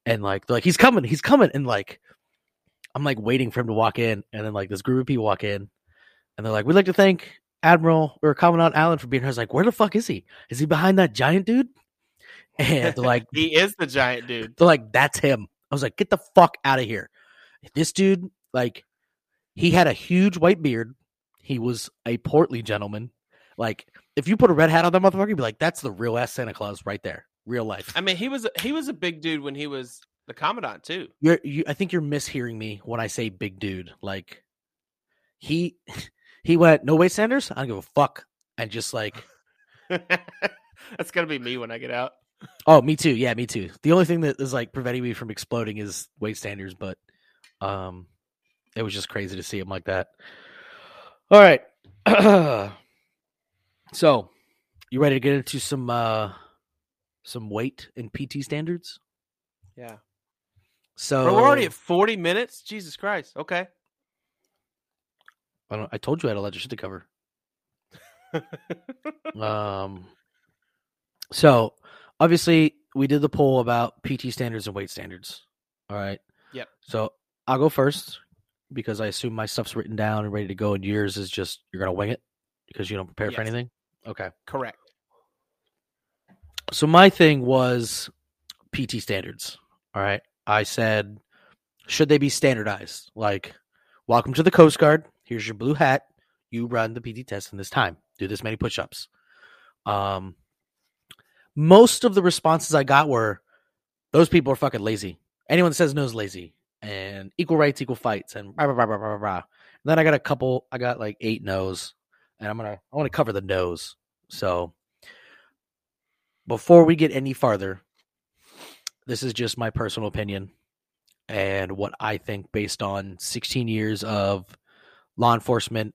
And like, they're like, he's coming. And like, I'm like waiting for him to walk in. And then like this group of people walk in and they're like, we'd like to thank Admiral or Commandant Allen for being here. I was like, where the fuck is he? Is he behind that giant dude? And they're like, he is the giant dude. They're like, that's him. I was like, get the fuck out of here. This dude, like, he had a huge white beard. He was a portly gentleman. Like, if you put a red hat on that motherfucker, you'd be like, that's the real ass Santa Claus right there. Real life. I mean, he was a big dude when he was the commandant too. I think you're mishearing me when I say big dude. Like, He went, no way, Sanders. I don't give a fuck. And just like, that's going to be me when I get out. Oh, me too. Yeah, me too. The only thing that is like preventing me from exploding is Wade Sanders, but it was just crazy to see him like that. All right. So you ready to get into some weight and PT standards? Yeah. So we're already at 40 minutes. Jesus Christ. Okay. I told you I had a lot of shit to cover. So obviously we did the poll about PT standards and weight standards. All right. Yep. So I'll go first because I assume my stuff's written down and ready to go, and yours is just you're gonna wing it because you don't prepare for anything. Okay. Correct. So my thing was PT standards. All right. I said, should they be standardized? Like, welcome to the Coast Guard. Here's your blue hat. You run the PT test in this time. Do this many push-ups. Most of the responses I got were, those people are fucking lazy. Anyone that says no is lazy. And equal rights, equal fights. And blah, blah, blah, blah, blah, blah. And then I got a couple. I got like 8 no's. And I want to cover the no's. So before we get any farther, this is just my personal opinion. And what I think based on 16 years of law enforcement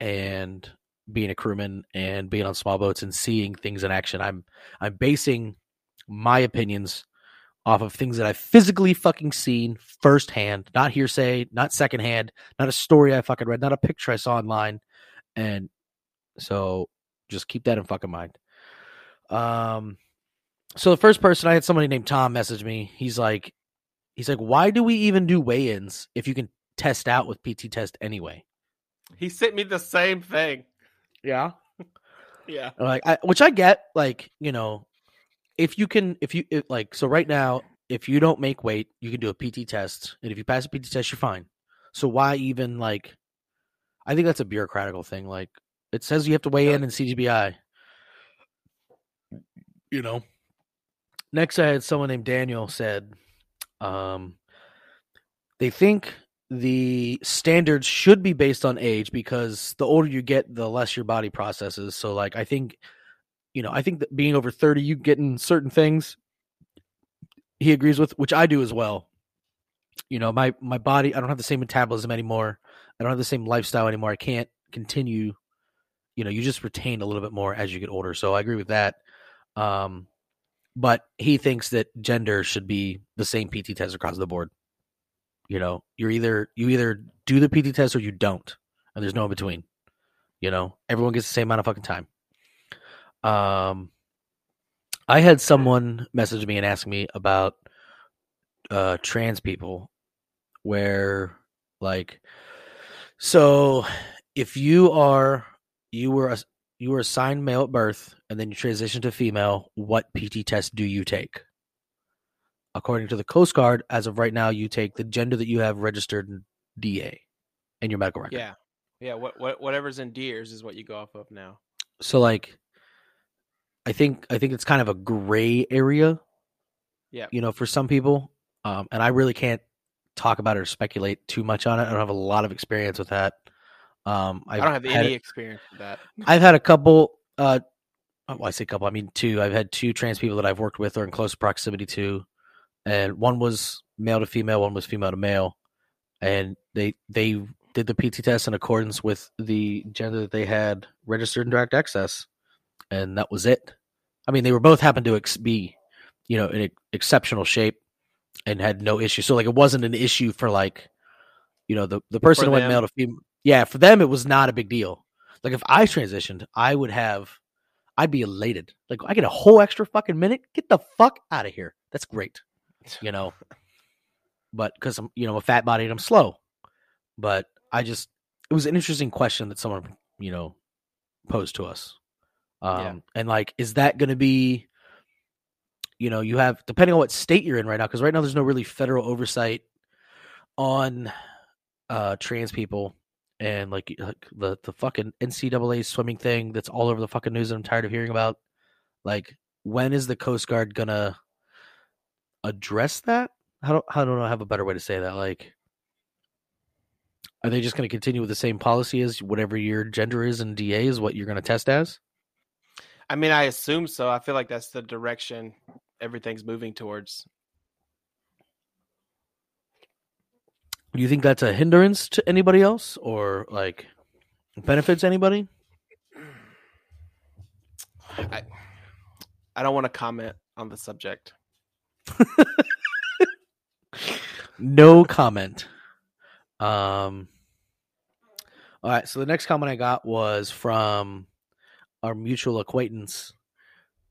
and being a crewman and being on small boats and seeing things in action. I'm basing my opinions off of things that I've physically fucking seen firsthand, not hearsay, not secondhand, not a story I fucking read, not a picture I saw online. And so just keep that in fucking mind. So the first person, I had somebody named Tom message me. He's like, why do we even do weigh-ins if you can test out with PT test anyway? He sent me the same thing. Yeah. Yeah. Like, which I get, like, you know, if you can, if like, so right now if you don't make weight, you can do a PT test. And if you pass a PT test, you're fine. So why even, like, I think that's a bureaucratical thing. Like, it says you have to weigh in CGBI. You know? Next, I had someone named Daniel said, they think the standards should be based on age because the older you get, the less your body processes. So, like, I think, you know, I think that being over 30, you get in certain things. He agrees with, which I do as well. You know, my body, I don't have the same metabolism anymore. I don't have the same lifestyle anymore. I can't continue. You know, you just retain a little bit more as you get older. So I agree with that. But he thinks that gender should be the same PT test across the board. You know, you either do the PT test or you don't, and there's no in between. You know, everyone gets the same amount of fucking time. I had someone message me and ask me about trans people, where, like, so if you were assigned male at birth and then you transition to female, what PT test do you take? According to the Coast Guard, as of right now, you take the gender that you have registered in DA in your medical record. Yeah. Whatever's in DEERS is what you go off of now. So, like, I think it's kind of a gray area. Yeah. You know, for some people, and I really can't talk about it or speculate too much on it. I don't have a lot of experience with that. I don't have any experience with that. I've had a couple. I say couple. I mean two. I've had two trans people that I've worked with or in close proximity to. And one was male to female, one was female to male, and they did the PT test in accordance with the gender that they had registered in direct access, and that was it. I mean, they were both happened to be, you know, in exceptional shape and had no issue. So, like, it wasn't an issue for, like, you know, the person who went male to female. Yeah, for them it was not a big deal. Like, if I transitioned, I'd be elated. Like, I get a whole extra fucking minute. Get the fuck out of here. That's great. You know, but because I'm, you know, a fat body and I'm slow, but it was an interesting question that someone, you know, posed to us. And, like, is that going to be, you know, you have, depending on what state you're in right now, because right now there's no really federal oversight on trans people, and like the fucking NCAA swimming thing that's all over the fucking news that I'm tired of hearing about. Like, when is the Coast Guard gonna address that? I don't know. I have a better way to say that. Like, are they just going to continue with the same policy as whatever your gender is and DA is what you're going to test as? I mean, I assume so. I feel like that's the direction everything's moving towards. Do you think that's a hindrance to anybody else, or, like, benefits anybody? I don't want to comment on the subject. No comment. All right, so the next comment I got was from our mutual acquaintance,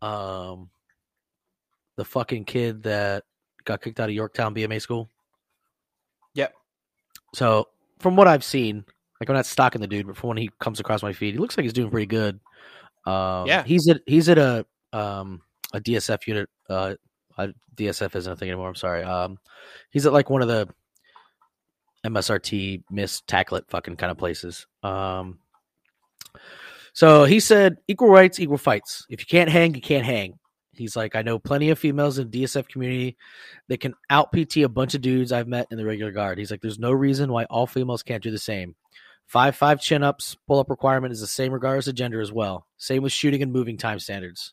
the fucking kid that got kicked out of Yorktown BMA school. Yep. So from what I've seen, like, I'm not stalking the dude, but from when he comes across my feed, he looks like he's doing pretty good. Yeah, he's at a DSF unit. DSF isn't a thing anymore. I'm sorry. He's at, like, one of the MSRT Miss Tacklet fucking kind of places. So he said, equal rights, equal fights. If you can't hang, you can't hang. He's like, I know plenty of females in the DSF community that can out PT a bunch of dudes I've met in the regular guard. He's like, there's no reason why all females can't do the same. 5.5 chin ups, pull up requirement is the same regardless of gender as well. Same with shooting and moving time standards.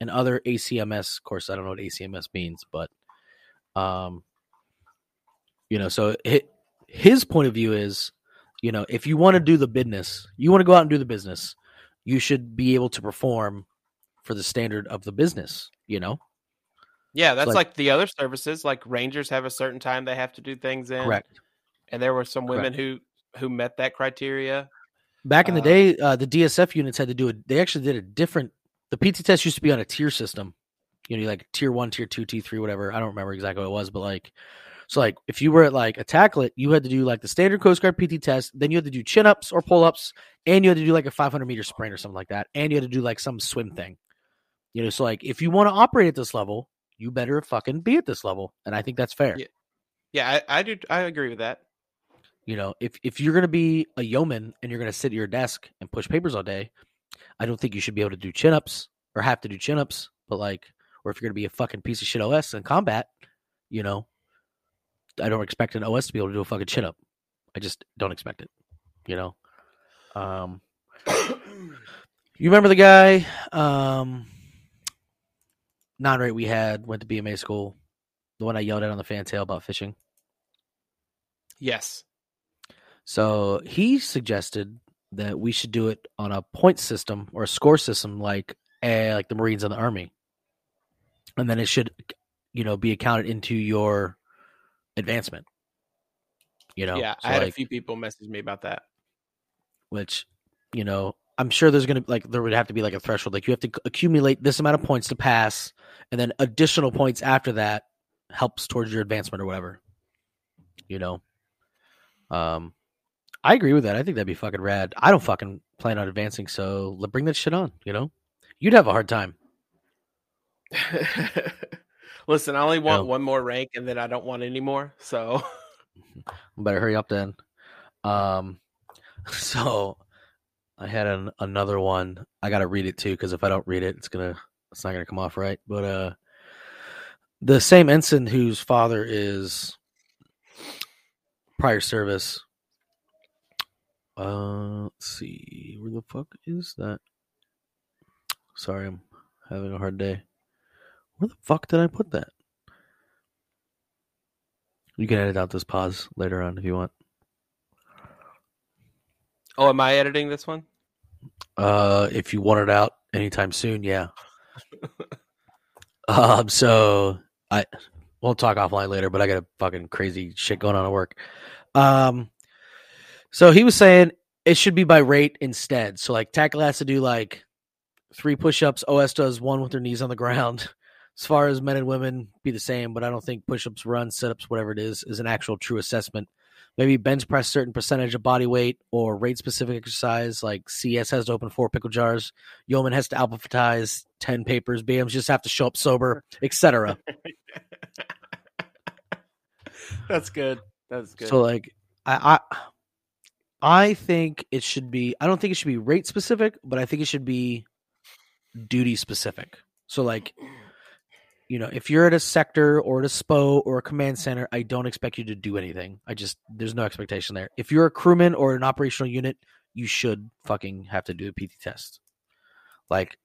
And other ACMS, of course, I don't know what ACMS means, but, you know, so his point of view is, you know, if you want to do the business, you want to go out and do the business, you should be able to perform for the standard of the business, you know? Yeah, that's like the other services, like Rangers have a certain time they have to do things in. Correct. And there were some women who met that criteria. Back in the day, the DSF units had to do it. They actually did a different. The PT test used to be on a tier system, you know, like tier 1, tier 2, tier 3, whatever. I don't remember exactly what it was, but, like, so, like, if you were at, like, a tacklet, you had to do, like, the standard Coast Guard PT test. Then you had to do chin ups or pull ups, and you had to do, like, a 500-meter sprint or something like that, and you had to do, like, some swim thing, you know. So, like, if you want to operate at this level, you better fucking be at this level. And I think that's fair. Yeah, I do. I agree with that. You know, if you're going to be a yeoman and you're going to sit at your desk and push papers all day, I don't think you should be able to do chin-ups or have to do chin-ups. But like, or if you're going to be a fucking piece of shit OS in combat, you know, I don't expect an OS to be able to do a fucking chin-up. I just don't expect it, you know? You remember the guy, non-rate we had, went to BMA school, the one I yelled at on the fantail about fishing? Yes. So he suggested that we should do it on a point system or a score system like the Marines and the Army. And then it should, you know, be accounted into your advancement. You know? Yeah, so I had a few people message me about that. Which, you know, I'm sure there's going to there would have to be like a threshold. Like you have to accumulate this amount of points to pass, and then additional points after that helps towards your advancement or whatever. You know? I agree with that. I think that'd be fucking rad. I don't fucking plan on advancing, so bring that shit on, you know? You'd have a hard time. Listen, I only want one more rank, and then I don't want any more, so... Better hurry up then. So I had another one. I got to read it too, because if I don't read it, it's not gonna come off right. But the same ensign whose father is prior service. Let's see, where the fuck is that? Sorry, I'm having a hard day. Where the fuck did I put that? You can edit out this pause later on if you want. Oh, am I editing this one? If you want it out anytime soon, yeah. So we'll talk offline later, but I got a fucking crazy shit going on at work. So he was saying it should be by rate instead. So like tackle has to do like 3 push-ups. OS does 1 with their knees on the ground. As far as men and women, be the same, but I don't think push-ups, runs, sit-ups, whatever it is an actual true assessment. Maybe bench press certain percentage of body weight or rate-specific exercise, like CS has to open 4 pickle jars, yeoman has to alphabetize 10 papers, BMs just have to show up sober, etc. That's good. That's good. So, like, I think it should be, I don't think it should be rate-specific, but I think it should be duty-specific. So, like... You know, if you're at a sector or at a SPO or a command center, I don't expect you to do anything. There's no expectation there. If you're a crewman or an operational unit, you should fucking have to do a PT test. Like,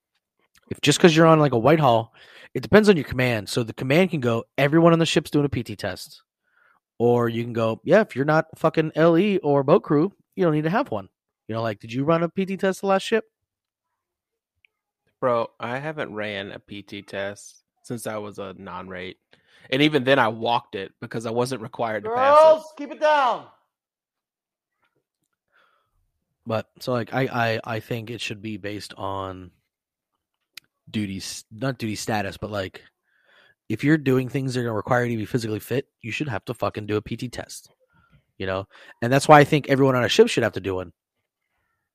just because you're on like a Whitehall, it depends on your command. So the command can go, everyone on the ship's doing a PT test. Or you can go, yeah, if you're not fucking LE or boat crew, you don't need to have one. You know, like, did you run a PT test the last ship? Bro, I haven't ran a PT test since I was a non-rate. And even then I walked it because I wasn't required to pass it. Girls, keep it down. But so like I think it should be based on duties, not duty status, but like if you're doing things that are going to require you to be physically fit, you should have to fucking do a PT test. You know? And that's why I think everyone on a ship should have to do one.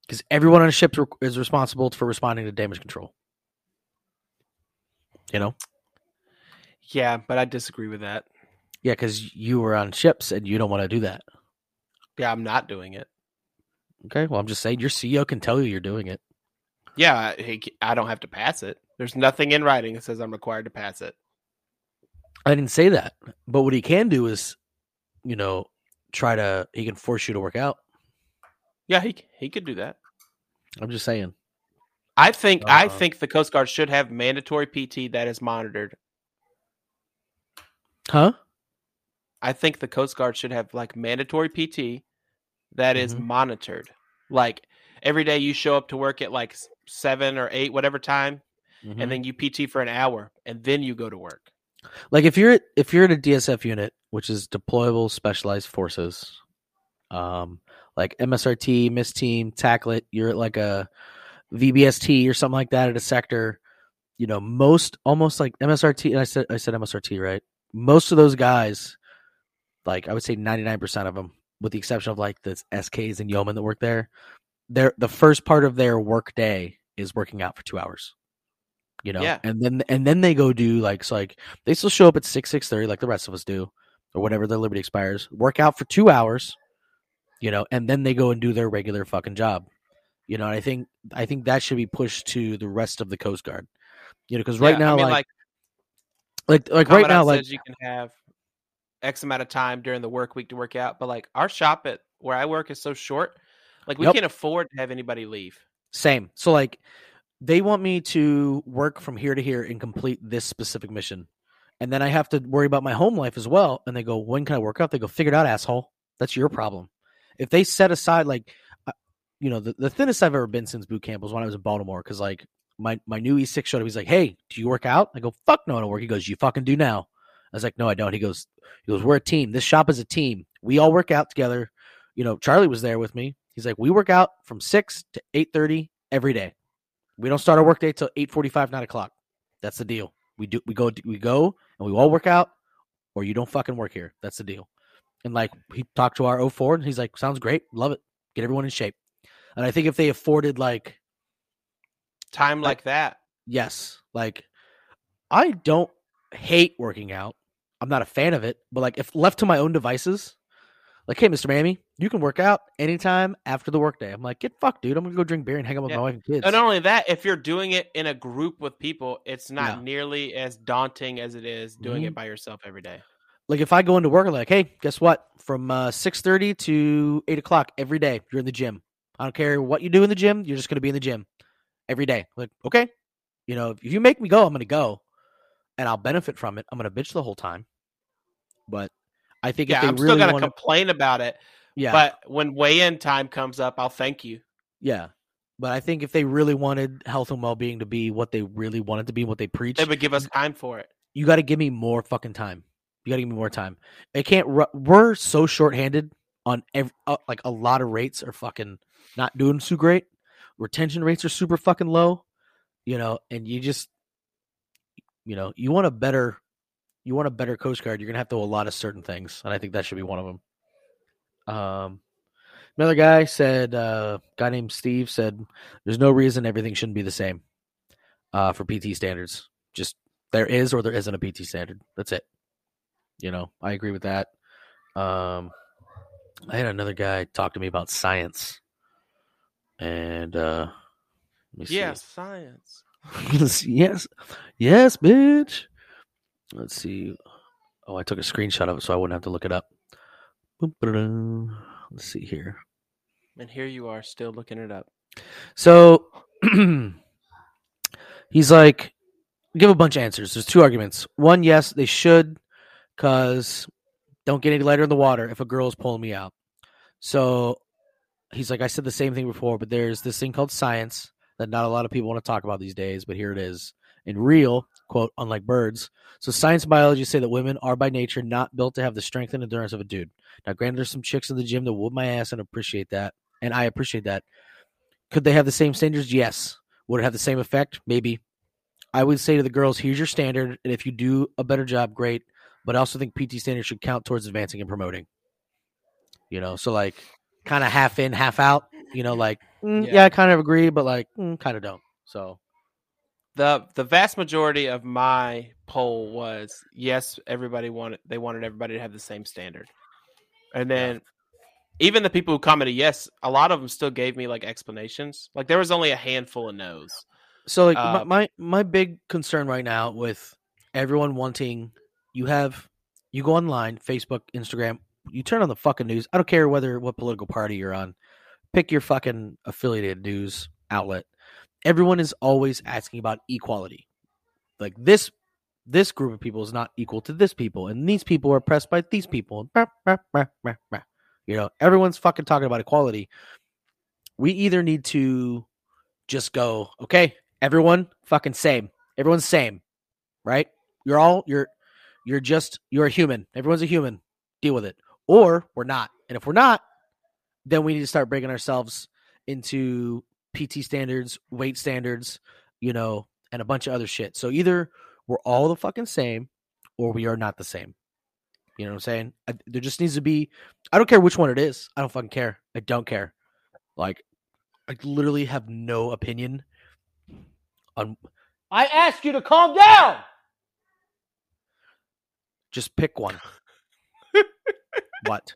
Because everyone on a ship is responsible for responding to damage control. You know? Yeah, but I disagree with that. Yeah, because you were on ships and you don't want to do that. Yeah, I'm not doing it. Okay, well, I'm just saying your CEO can tell you you're doing it. Yeah, I don't have to pass it. There's nothing in writing that says I'm required to pass it. I didn't say that. But what he can do is, you know, he can force you to work out. Yeah, he could do that. I'm just saying. I think the Coast Guard should have mandatory PT that is monitored. Huh? I think the Coast Guard should have like mandatory PT that is monitored. Like every day you show up to work at like 7 or 8, whatever time, and then you PT for an hour and then you go to work. Like if you're in a DSF unit, which is deployable specialized forces, like MSRT, MIS team, TACLET, you're at like a VBST or something like that at a sector, you know, almost like MSRT. And I said MSRT, right? Most of those guys, like I would say 99% of them, with the exception of like the SKs and yeomen that work there, the first part of their work day is working out for 2 hours. you know. Yeah. And then they go do like they still show up at 6:30 like the rest of us do, or whatever their liberty expires. Work out for 2 hours, you know, and then they go and do their regular fucking job, you know. And I think that should be pushed to the rest of the Coast Guard, you know, because right now, I mean, like right now, like you can have X amount of time during the work week to work out, but like our shop at where I work is so short, like we can't afford to have anybody leave. Same. So like they want me to work from here to here and complete this specific mission. And then I have to worry about my home life as well. And they go, when can I work out? They go, figure it out, asshole. That's your problem. If they set aside, like, you know, the thinnest I've ever been since boot camp was when I was in Baltimore. Cause like my new E6 showed up. He's like, hey, do you work out? I go, fuck no, I don't work. He goes, you fucking do now. I was like, no, I don't. He goes, we're a team. This shop is a team. We all work out together. You know, Charlie was there with me. He's like, we work out from 6 to 8:30 every day. We don't start our work day till 8:45, 9 o'clock. That's the deal. We go and we all work out, or you don't fucking work here. That's the deal. And like he talked to our 04 and he's like, sounds great. Love it. Get everyone in shape. And I think if they afforded like time like that. Yes. Like I don't hate working out. I'm not a fan of it, but like if left to my own devices, like, hey, Mr. Mammy, you can work out anytime after the workday. I'm like, get fucked, dude. I'm going to go drink beer and hang out with my wife and kids. And not only that, if you're doing it in a group with people, it's not nearly as daunting as it is doing it by yourself every day. Like, if I go into work, I'm like, hey, guess what? From 6:30 to 8 o'clock every day, you're in the gym. I don't care what you do in the gym. You're just going to be in the gym every day. I'm like, okay. You know, if you make me go, I'm going to go. And I'll benefit from it. I'm going to bitch the whole time. But I think if they I'm really still going to complain about it. Yeah. But when weigh-in time comes up, I'll thank you. Yeah. But I think if they really wanted health and well-being to be what they really wanted to be, what they preach, they would give us time for it. You got to give me more fucking time. You got to give me more time. It can't. We're so shorthanded on every, like a lot of rates are fucking not doing so great. Retention rates are super fucking low, you know, and you just, you know, you want a better Coast Guard, you're going to have to do a lot of certain things. And I think that should be one of them. Another guy said, guy named Steve said, there's no reason everything shouldn't be the same for PT standards. Just there is or there isn't a PT standard. That's it. You know, I agree with that. I had another guy talk to me about science. And let me see. Science. Yes, bitch. Let's see. Oh, I took a screenshot of it so I wouldn't have to look it up. Let's see here. And here you are still looking it up. So he's like, give a bunch of answers. There's two arguments. One, yes, they should, because don't get any lighter in the water if a girl's pulling me out. So he's like, I said the same thing before, but there's this thing called science that not a lot of people want to talk about these days, but here it is. In real, quote, unlike birds. So science and biology say that women are by nature not built to have the strength and endurance of a dude. Now, granted, there's some chicks in the gym that whoop my ass and appreciate that. And I appreciate that. Could they have the same standards? Yes. Would it have the same effect? Maybe. I would say to the girls, here's your standard. And if you do a better job, great. But I also think PT standards should count towards advancing and promoting. You know, so like kind of half in, half out. You know, like, I kind of agree, but like, kind of don't. So. The vast majority of my poll was yes, they wanted everybody to have the same standard. And then even the people who commented yes, a lot of them still gave me like explanations. Like there was only a handful of no's. So like my big concern right now with everyone wanting, you go online, Facebook, Instagram, you turn on the fucking news. I don't care what political party you're on. Pick your fucking affiliated news outlet. Everyone is always asking about equality. Like this group of people is not equal to this people. And these people are oppressed by these people. You know, everyone's fucking talking about equality. We either need to just go, okay, everyone fucking same. Everyone's same, right? You're a human. Everyone's a human. Deal with it. Or we're not. And if we're not, then we need to start breaking ourselves into PT standards, weight standards, you know, and a bunch of other shit. So either we're all the fucking same or we are not the same. You know what I'm saying? There just needs to be, I don't care which one it is. I don't fucking care. I don't care. Like, I literally have no opinion on I ask you to calm down. Just pick one. What?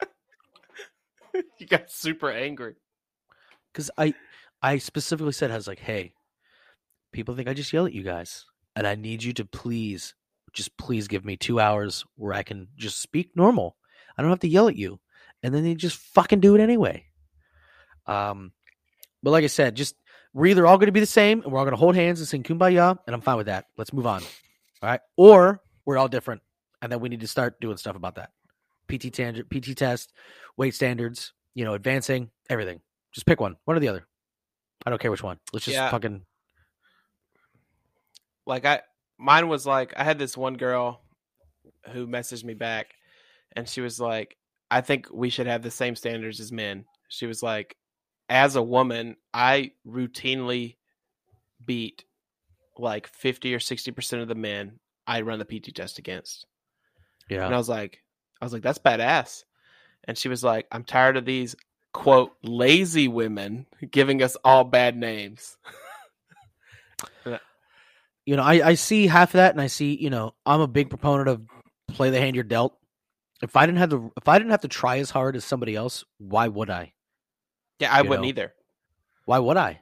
You got super angry. Because I specifically said, I was like, hey, people think I just yell at you guys. And I need you to please give me 2 hours where I can just speak normal. I don't have to yell at you. And then they just fucking do it anyway. But like I said, just we're either all going to be the same and we're all going to hold hands and sing Kumbaya, and I'm fine with that. Let's move on. All right. Or we're all different. And then we need to start doing stuff about that. PT test, weight standards, advancing, everything. Just pick one or the other. I don't care which one. Let's just fucking. Like mine was like, I had this one girl who messaged me back and she was like, I think we should have the same standards as men. She was like, as a woman, I routinely beat like 50 or 60% of the men I run the PT test against. Yeah. And I was like, that's badass. And she was like, I'm tired of these, quote, lazy women giving us all bad names. I see half of that, and I see, I'm a big proponent of play the hand you're dealt. If I didn't have to try as hard as somebody else, why would I? Yeah, I wouldn't either. Why would I?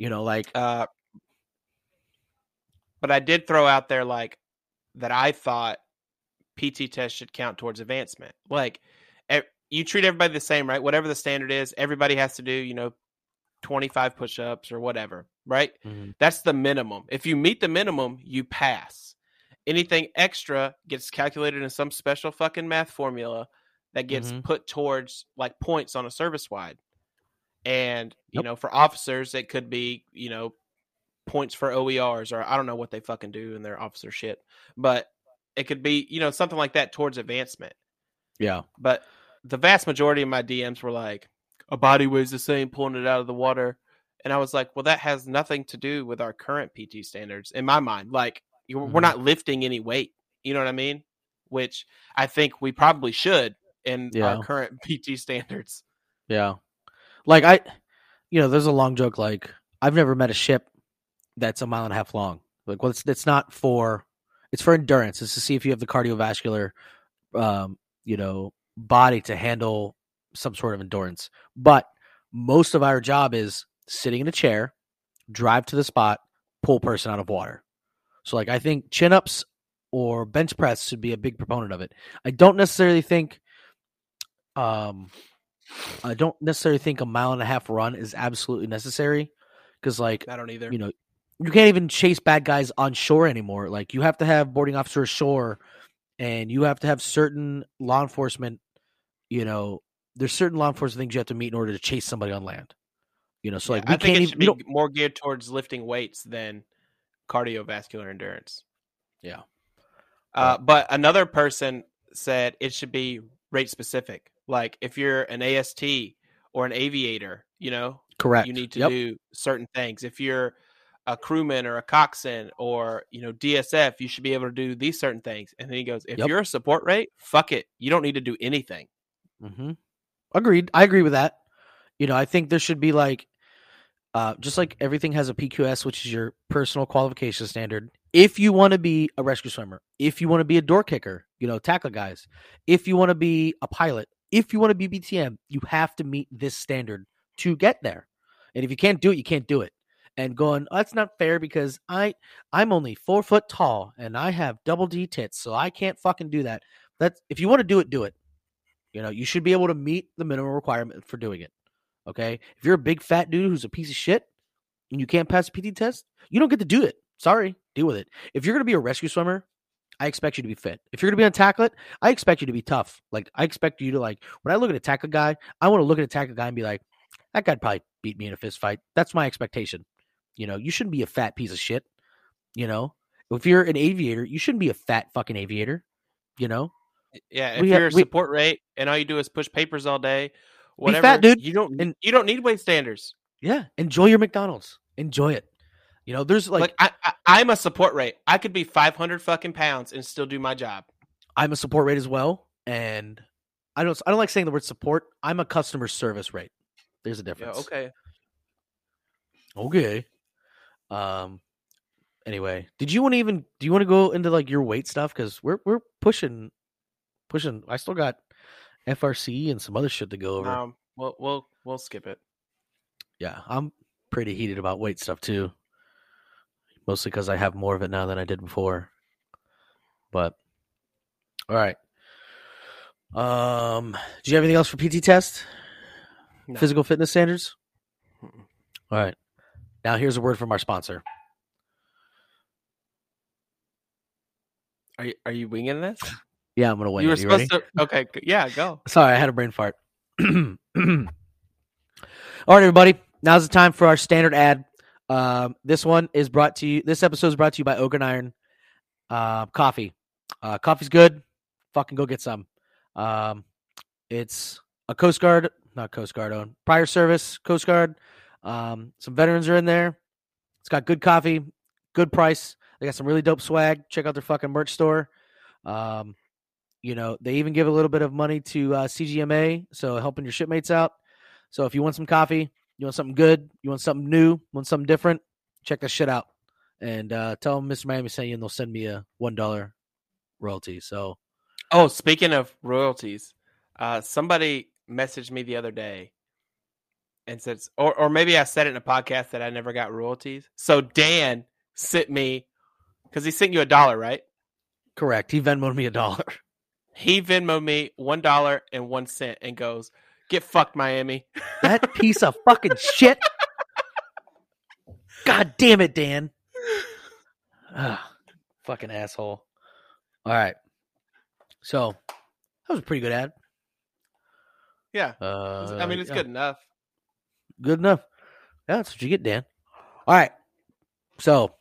But I did throw out there like that I thought PT tests should count towards advancement. Like you treat everybody the same, right? Whatever the standard is, everybody has to do, 25 push-ups or whatever, right? Mm-hmm. That's the minimum. If you meet the minimum, you pass. Anything extra gets calculated in some special fucking math formula that gets put towards like points on a service wide. And, for officers, it could be, points for OERs, or I don't know what they fucking do in their officer shit, but it could be, something like that towards advancement. Yeah. But the vast majority of my DMs were like, a body weighs the same, pulling it out of the water. And I was like, well, that has nothing to do with our current PT standards in my mind. Like, we're not lifting any weight, you know what I mean? Which I think we probably should in our current PT standards. Yeah. Like there's a long joke, like I've never met a ship that's a mile and a half long. Like, well, it's for endurance. It's to see if you have the cardiovascular, body to handle some sort of endurance. But most of our job is sitting in a chair, drive to the spot, pull person out of water. So, like, I think chin-ups or bench press should be a big proponent of it. I don't necessarily think a mile and a half run is absolutely necessary because, like, I don't either. You can't even chase bad guys on shore anymore. Like, you have to have boarding officer ashore, and you have to have certain law enforcement. There's certain law enforcement things you have to meet in order to chase somebody on land. So like, I think it should be more geared towards lifting weights than cardiovascular endurance. Yeah. But another person said it should be rate specific. Like if you're an AST or an aviator, correct, you need to do certain things. If you're a crewman or a coxswain or, DSF, you should be able to do these certain things. And then he goes, if you're a support rate, fuck it. You don't need to do anything. Mm-hmm. Agreed. I agree with that. I think there should be like, just like everything has a PQS, which is your personal qualification standard. If you want to be a rescue swimmer, if you want to be a door kicker, tackle guys, if you want to be a pilot, if you want to be BTM, you have to meet this standard to get there. And if you can't do it, you can't do it. And going, oh, that's not fair because I'm only 4 foot tall and I have double D tits, so I can't fucking do that. That's, if you want to do it, do it. You should be able to meet the minimum requirement for doing it. Okay, if you're a big fat dude who's a piece of shit and you can't pass a PT test, you don't get to do it. Sorry, deal with it. If you're going to be a rescue swimmer, I expect you to be fit. If you're going to be on tackle it, I expect you to be tough. Like, I expect you to, like, when I look at a tackle guy, I want to look at a tackle guy and be like, that guy probably beat me in a fist fight. That's my expectation. You shouldn't be a fat piece of shit. If you're an aviator, you shouldn't be a fat fucking aviator. Yeah, if you're a support rate and all you do is push papers all day, whatever, be fat, dude. You don't need weight standards. Yeah, enjoy your McDonald's. Enjoy it. There's like I'm a support rate. I could be 500 fucking pounds and still do my job. I'm a support rate as well, and I don't like saying the word support. I'm a customer service rate. There's a difference. Yeah, okay. Anyway, do you want to go into like your weight stuff? Because we're pushing. I still got FRC and some other shit to go over. We'll skip it. Yeah, I'm pretty heated about weight stuff too. Mostly because I have more of it now than I did before. But all right. Do you have anything else for PT test? No. Physical fitness standards? Mm-mm. All right. Now here's a word from our sponsor. Are you winging this? Yeah, I'm gonna wing. You were supposed to. Okay, yeah, go. Sorry, I had a brain fart. All right, everybody. Now's the time for our standard ad. This episode is brought to you by Oak and Iron Coffee. Coffee's good. Fucking go get some. It's a prior service Coast Guard. Some veterans are in there. It's got good coffee, good price. They got some really dope swag. Check out their fucking merch store. They even give a little bit of money to CGMA, so helping your shipmates out. So if you want some coffee, you want something good, you want something new, want something different, check that shit out. And tell them Mr. Miami sent you, and they'll send me a $1 royalty. So, oh, speaking of royalties, somebody messaged me the other day and said, or maybe I said it in a podcast that I never got royalties. So Dan sent me, because he sent you $1, right? Correct. He Venmoed me $1. He Venmoed me $1.01 and goes, "Get fucked, Miami." That piece of fucking shit. God damn it, Dan. Ugh, fucking asshole. All right. So that was a pretty good ad. Yeah. It's good enough. Good enough. Yeah, that's what you get, Dan. All right. So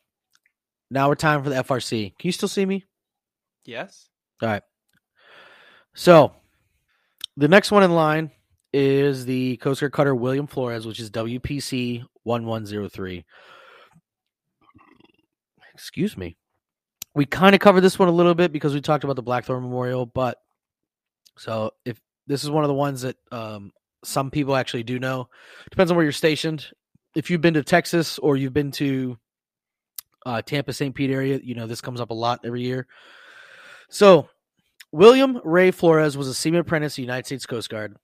now we're time for the FRC. Can you still see me? Yes. All right. So the next one in line is the Coast Guard cutter William Flores, which is WPC 1103. Excuse me. We kind of covered this one a little bit because we talked about the Blackthorn Memorial, but so if this is one of the ones that some people actually do know, depends on where you're stationed. If you've been to Texas or you've been to Tampa, St. Pete area, this comes up a lot every year. So William Ray Flores was a seaman apprentice of the United States Coast Guard.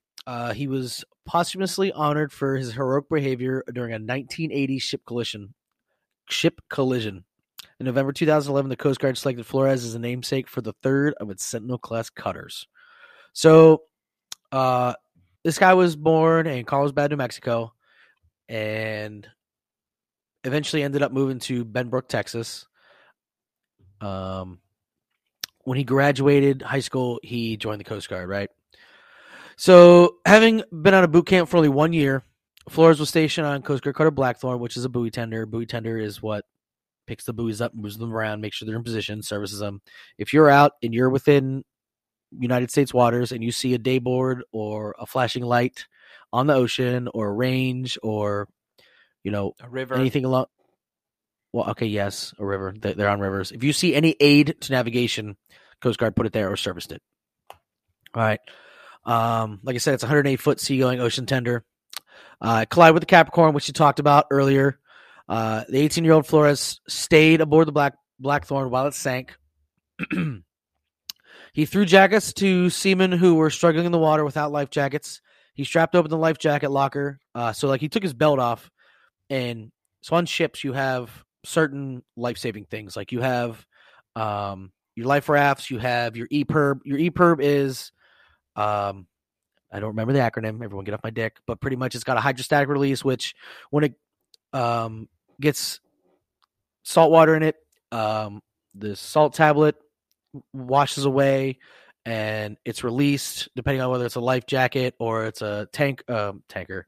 He was posthumously honored for his heroic behavior during a 1980 ship collision. In November 2011, the Coast Guard selected Flores as a namesake for the third of its Sentinel class cutters. So this guy was born in Carlsbad, New Mexico, and eventually ended up moving to Benbrook, Texas. When he graduated high school, he joined the Coast Guard, right? So having been out of boot camp for only 1 year, Flores was stationed on Coast Guard cutter Blackthorn, which is a buoy tender. Buoy tender is what picks the buoys up, moves them around, makes sure they're in position, services them. If you're out and you're within United States waters and you see a dayboard or a flashing light on the ocean or a range or, a river, anything along. Well, okay, yes, a river. They're on rivers. If you see any aid to navigation, Coast Guard put it there or serviced it. All right. Like I said, it's a 108-foot seagoing ocean tender. Collide with the Capricorn, which you talked about earlier. The 18-year-old Flores stayed aboard the Blackthorn while it sank. He threw jackets to seamen who were struggling in the water without life jackets. He strapped open the life jacket locker. He took his belt off. And so on ships, you have certain life-saving things. Like you have your life rafts, you have your EPIRB. Your EPIRB is, I don't remember the acronym. Everyone get off my dick. But pretty much it's got a hydrostatic release, which when it gets salt water in it, the salt tablet washes away and it's released, depending on whether it's a life jacket or it's a tanker.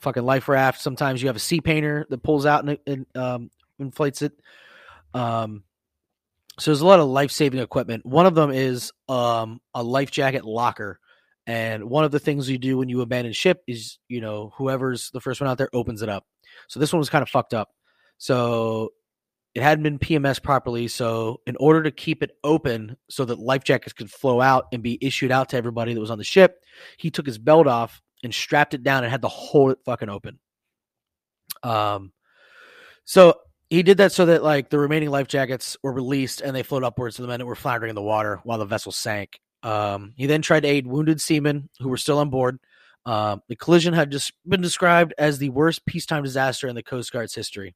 Fucking life raft. Sometimes you have a sea painter that pulls out and inflates it. So there's a lot of life-saving equipment. One of them is a life jacket locker. And one of the things you do when you abandon ship is, whoever's the first one out there opens it up. So this one was kind of fucked up. So it hadn't been PMS properly. So in order to keep it open so that life jackets could flow out and be issued out to everybody that was on the ship, he took his belt off and strapped it down and had to hold it fucking open. So He did that so that like the remaining life jackets were released and they floated upwards to the men that were floundering in the water while the vessel sank. He then tried to aid wounded seamen who were still on board. The collision had just been described as the worst peacetime disaster in the Coast Guard's history.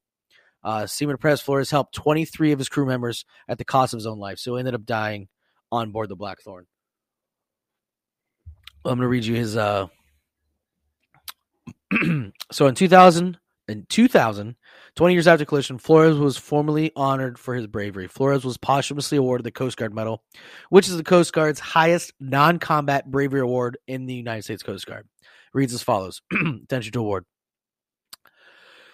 Seaman Perez Flores helped 23 of his crew members at the cost of his own life, so he ended up dying on board the Blackthorn. I'm going to read you his... So in 2000, 20 years after collision, Flores was formally honored for his bravery. Flores was posthumously awarded the Coast Guard Medal, which is the Coast Guard's highest non-combat bravery award in the United States Coast Guard. It reads as follows. Attention to award.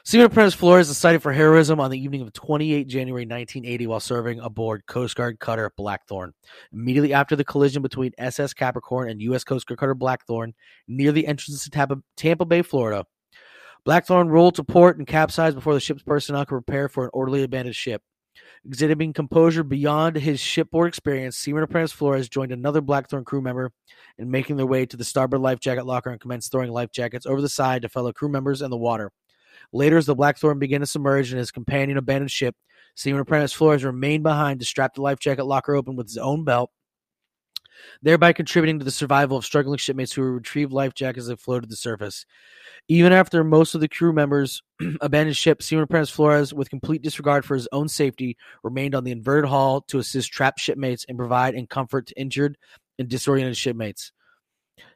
Seaman Perez Flores is cited for heroism on the evening of 28 January 1980 while serving aboard Coast Guard cutter Blackthorn. Immediately after the collision between SS Capricorn and U.S. Coast Guard cutter Blackthorn near the entrance to Tampa Bay, Florida, Blackthorn rolled to port and capsized before the ship's personnel could prepare for an orderly abandoned ship. Exhibiting composure beyond his shipboard experience, Seaman Perez Flores joined another Blackthorn crew member in making their way to the starboard life jacket locker and commenced throwing life jackets over the side to fellow crew members and the water. Later, as the Blackthorn began to submerge and his companion abandoned ship, Seaman Perez Flores remained behind to strap the life jacket locker open with his own belt, thereby contributing to the survival of struggling shipmates who retrieved life jackets that floated to the surface. Even after most of the crew members abandoned ship, Seaman Perez Flores, with complete disregard for his own safety, remained on the inverted hull to assist trapped shipmates and provide and comfort to injured and disoriented shipmates.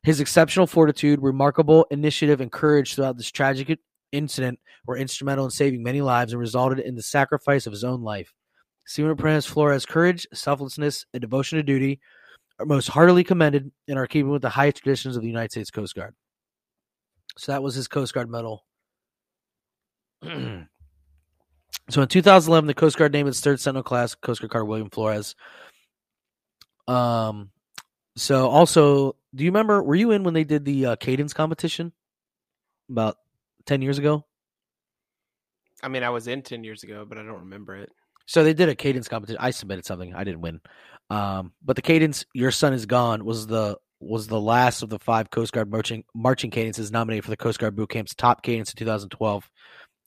His exceptional fortitude, remarkable initiative, and courage throughout this tragic incident were instrumental in saving many lives and resulted in the sacrifice of his own life. Seaman Perez Flores' courage, selflessness, and devotion to duty are most heartily commended and are keeping with the highest traditions of the United States Coast Guard. So that was his Coast Guard medal. So in 2011, the Coast Guard named its third Sentinel class Coast Guard cutter William Flores. So also, do you remember, were you in when they did the cadence competition about 10 years ago? I mean, I was in 10 years ago, but I don't remember it. So they did a cadence competition. I submitted something. I didn't win. But the cadence, Your Son Is Gone, was the last of the five Coast Guard marching cadences nominated for the Coast Guard Boot Camp's top cadence in 2012.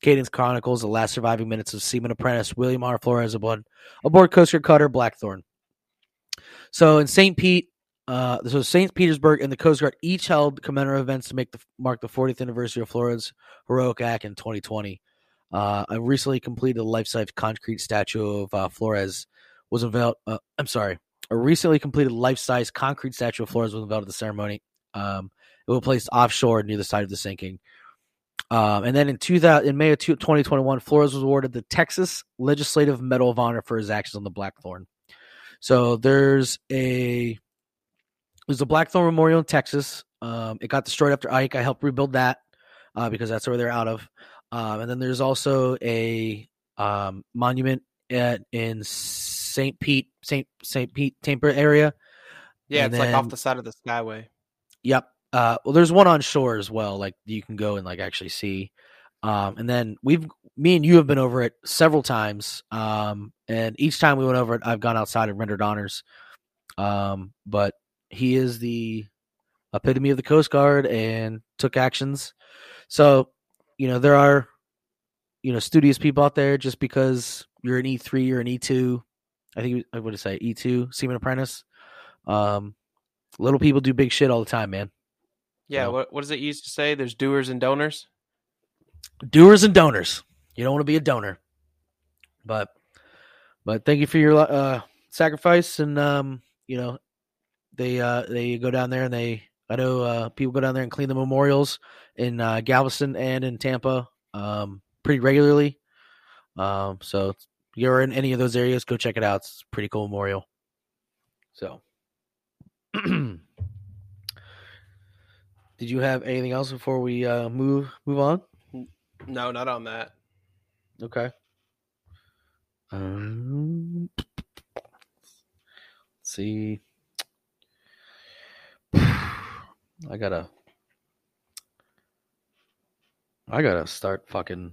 Cadence chronicles the last surviving minutes of Seaman Apprentice William R. Flores aboard Coast Guard cutter Blackthorn. So in St. Petersburg and the Coast Guard each held commemorative events to mark the 40th anniversary of Flores' heroic act in 2020. I recently completed a life-size concrete statue of Flores was unveiled. A recently completed life-size concrete statue of Flores was unveiled at the ceremony. It was placed offshore near the site of the sinking. And then in May of 2021, Flores was awarded the Texas Legislative Medal of Honor for his actions on the Blackthorn. So there's a Blackthorn Memorial in Texas. It got destroyed after Ike. I helped rebuild that because that's where they're out of. And then there's also a monument in St. Pete, Tampa area. Yeah, and it's like off the side of the Skyway. Yep. Well, there's one on shore as well. Like you can go and like actually see. And then me and you have been over it several times. And each time we went over it, I've gone outside and rendered honors. But he is the epitome of the Coast Guard and took actions. So. You know, there are, you know, studious people out there just because you're an E3 or an E2. I think I would say E2, Seaman Apprentice. Little people do big shit all the time, man. Yeah. So, what does it used to say? There's doers and donors. Doers and donors. You don't want to be a donor. But thank you for your sacrifice. And, you know, they go down there and I know people go down there and clean the memorials in Galveston and in Tampa pretty regularly. So if you're in any of those areas, go check it out. It's a pretty cool memorial. So did you have anything else before we move on? No, not on that. Okay. Let's see. I gotta start fucking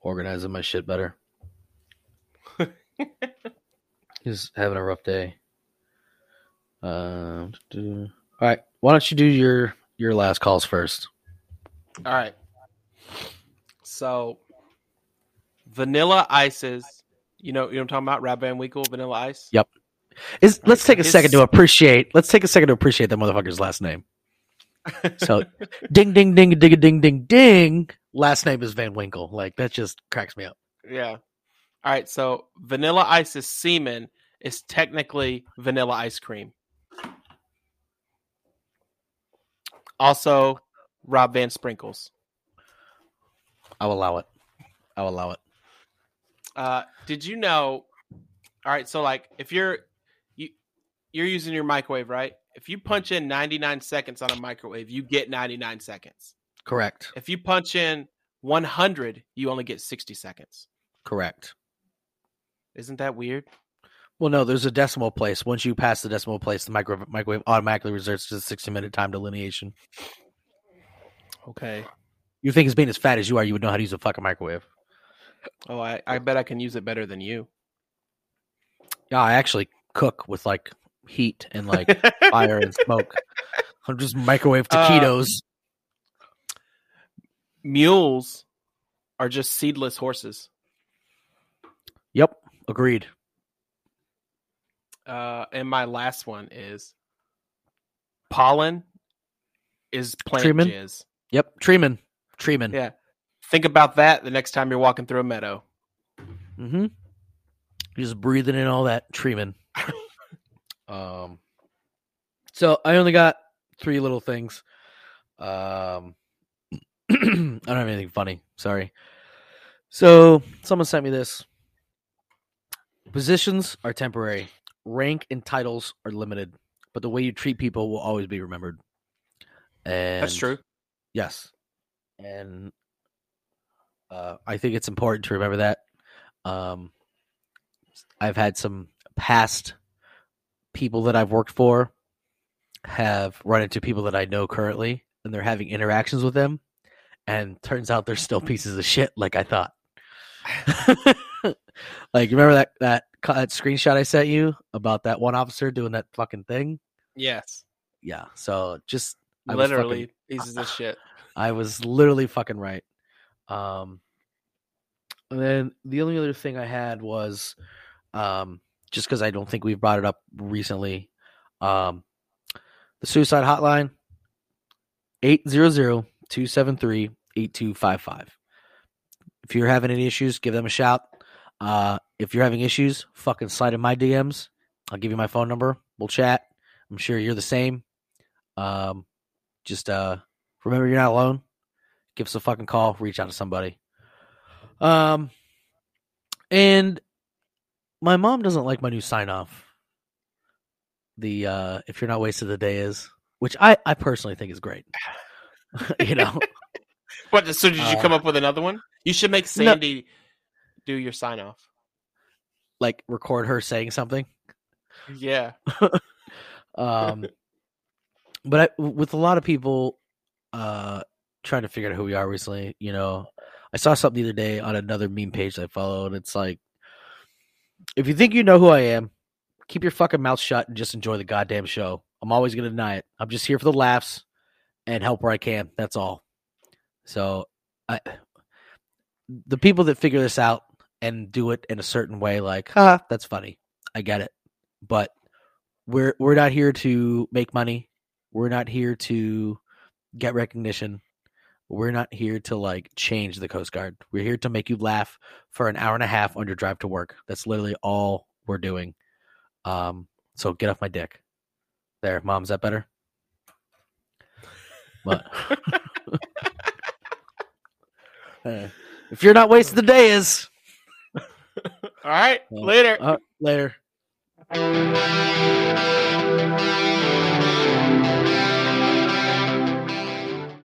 organizing my shit better. Just having a rough day. All right, why don't you do your last calls first? All right. So Vanilla Ice's, you know what I'm talking about? Rob Van Winkle, Vanilla Ice. Yep. Let's take a second to appreciate that motherfucker's last name. So, ding, ding, ding, ding, ding, ding, ding. Last name is Van Winkle. Like, that just cracks me up. Yeah. All right. So, Vanilla Ice's semen is technically vanilla ice cream. Also, Rob Van Sprinkles. I'll allow it. Did you know? All right. So, like, if you're using your microwave, right? If you punch in 99 seconds on a microwave, you get 99 seconds. Correct. If you punch in 100, you only get 60 seconds. Correct. Isn't that weird? Well, no, there's a decimal place. Once you pass the decimal place, the microwave automatically reserves to the 60-minute time delineation. Okay. You think as being as fat as you are, you would know how to use a fucking microwave. Oh, I bet I can use it better than you. Yeah, I actually cook with, like, heat and, like, fire and smoke. I'm just microwave taquitos. Mules are just seedless horses. Yep, agreed. And my last one is pollen is plant treeman. Jizz. Yep, treeman. Yeah, think about that the next time you're walking through a meadow. Mm-hmm. You're just breathing in all that treeman. So I only got three little things. I don't have anything funny. Sorry. So someone sent me this. Positions are temporary. Rank and titles are limited, but the way you treat people will always be remembered. And that's true. Yes. And I think it's important to remember that. I've had some past people that I've worked for have run into people that I know currently, and they're having interactions with them, and turns out they're still pieces of shit like I thought. Like, remember that screenshot I sent you about that one officer doing that fucking thing? Yes. Yeah. So just literally pieces of shit. I was literally fucking right. And then the only other thing I had was just because I don't think we've brought it up recently. The suicide hotline 800-273-8255. If you're having any issues, give them a shout. If you're having issues, fucking slide in my DMs. I'll give you my phone number. We'll chat. I'm sure you're the same. Just remember you're not alone. Give us a fucking call. Reach out to somebody. And my mom doesn't like my new sign-off. The if you're not wasted the day is, which I personally think is great. You know? What, so did you come up with another one? You should make Sandy... do your sign off, like record her saying something. Yeah. But with a lot of people trying to figure out who we are recently, I saw something the other day on another meme page I follow, and it's like, if you think you know who I am, keep your fucking mouth shut and just enjoy the goddamn show. I'm always gonna deny it. I'm just here for the laughs and help where I can. That's all. So the people that figure this out and do it in a certain way, like, that's funny. I get it. But we're not here to make money. We're not here to get recognition. We're not here to, like, change the Coast Guard. We're here to make you laugh for an hour and a half on your drive to work. That's literally all we're doing. So get off my dick. There, Mom, is that better? But if you're not wasting the day is... All right, later. Later.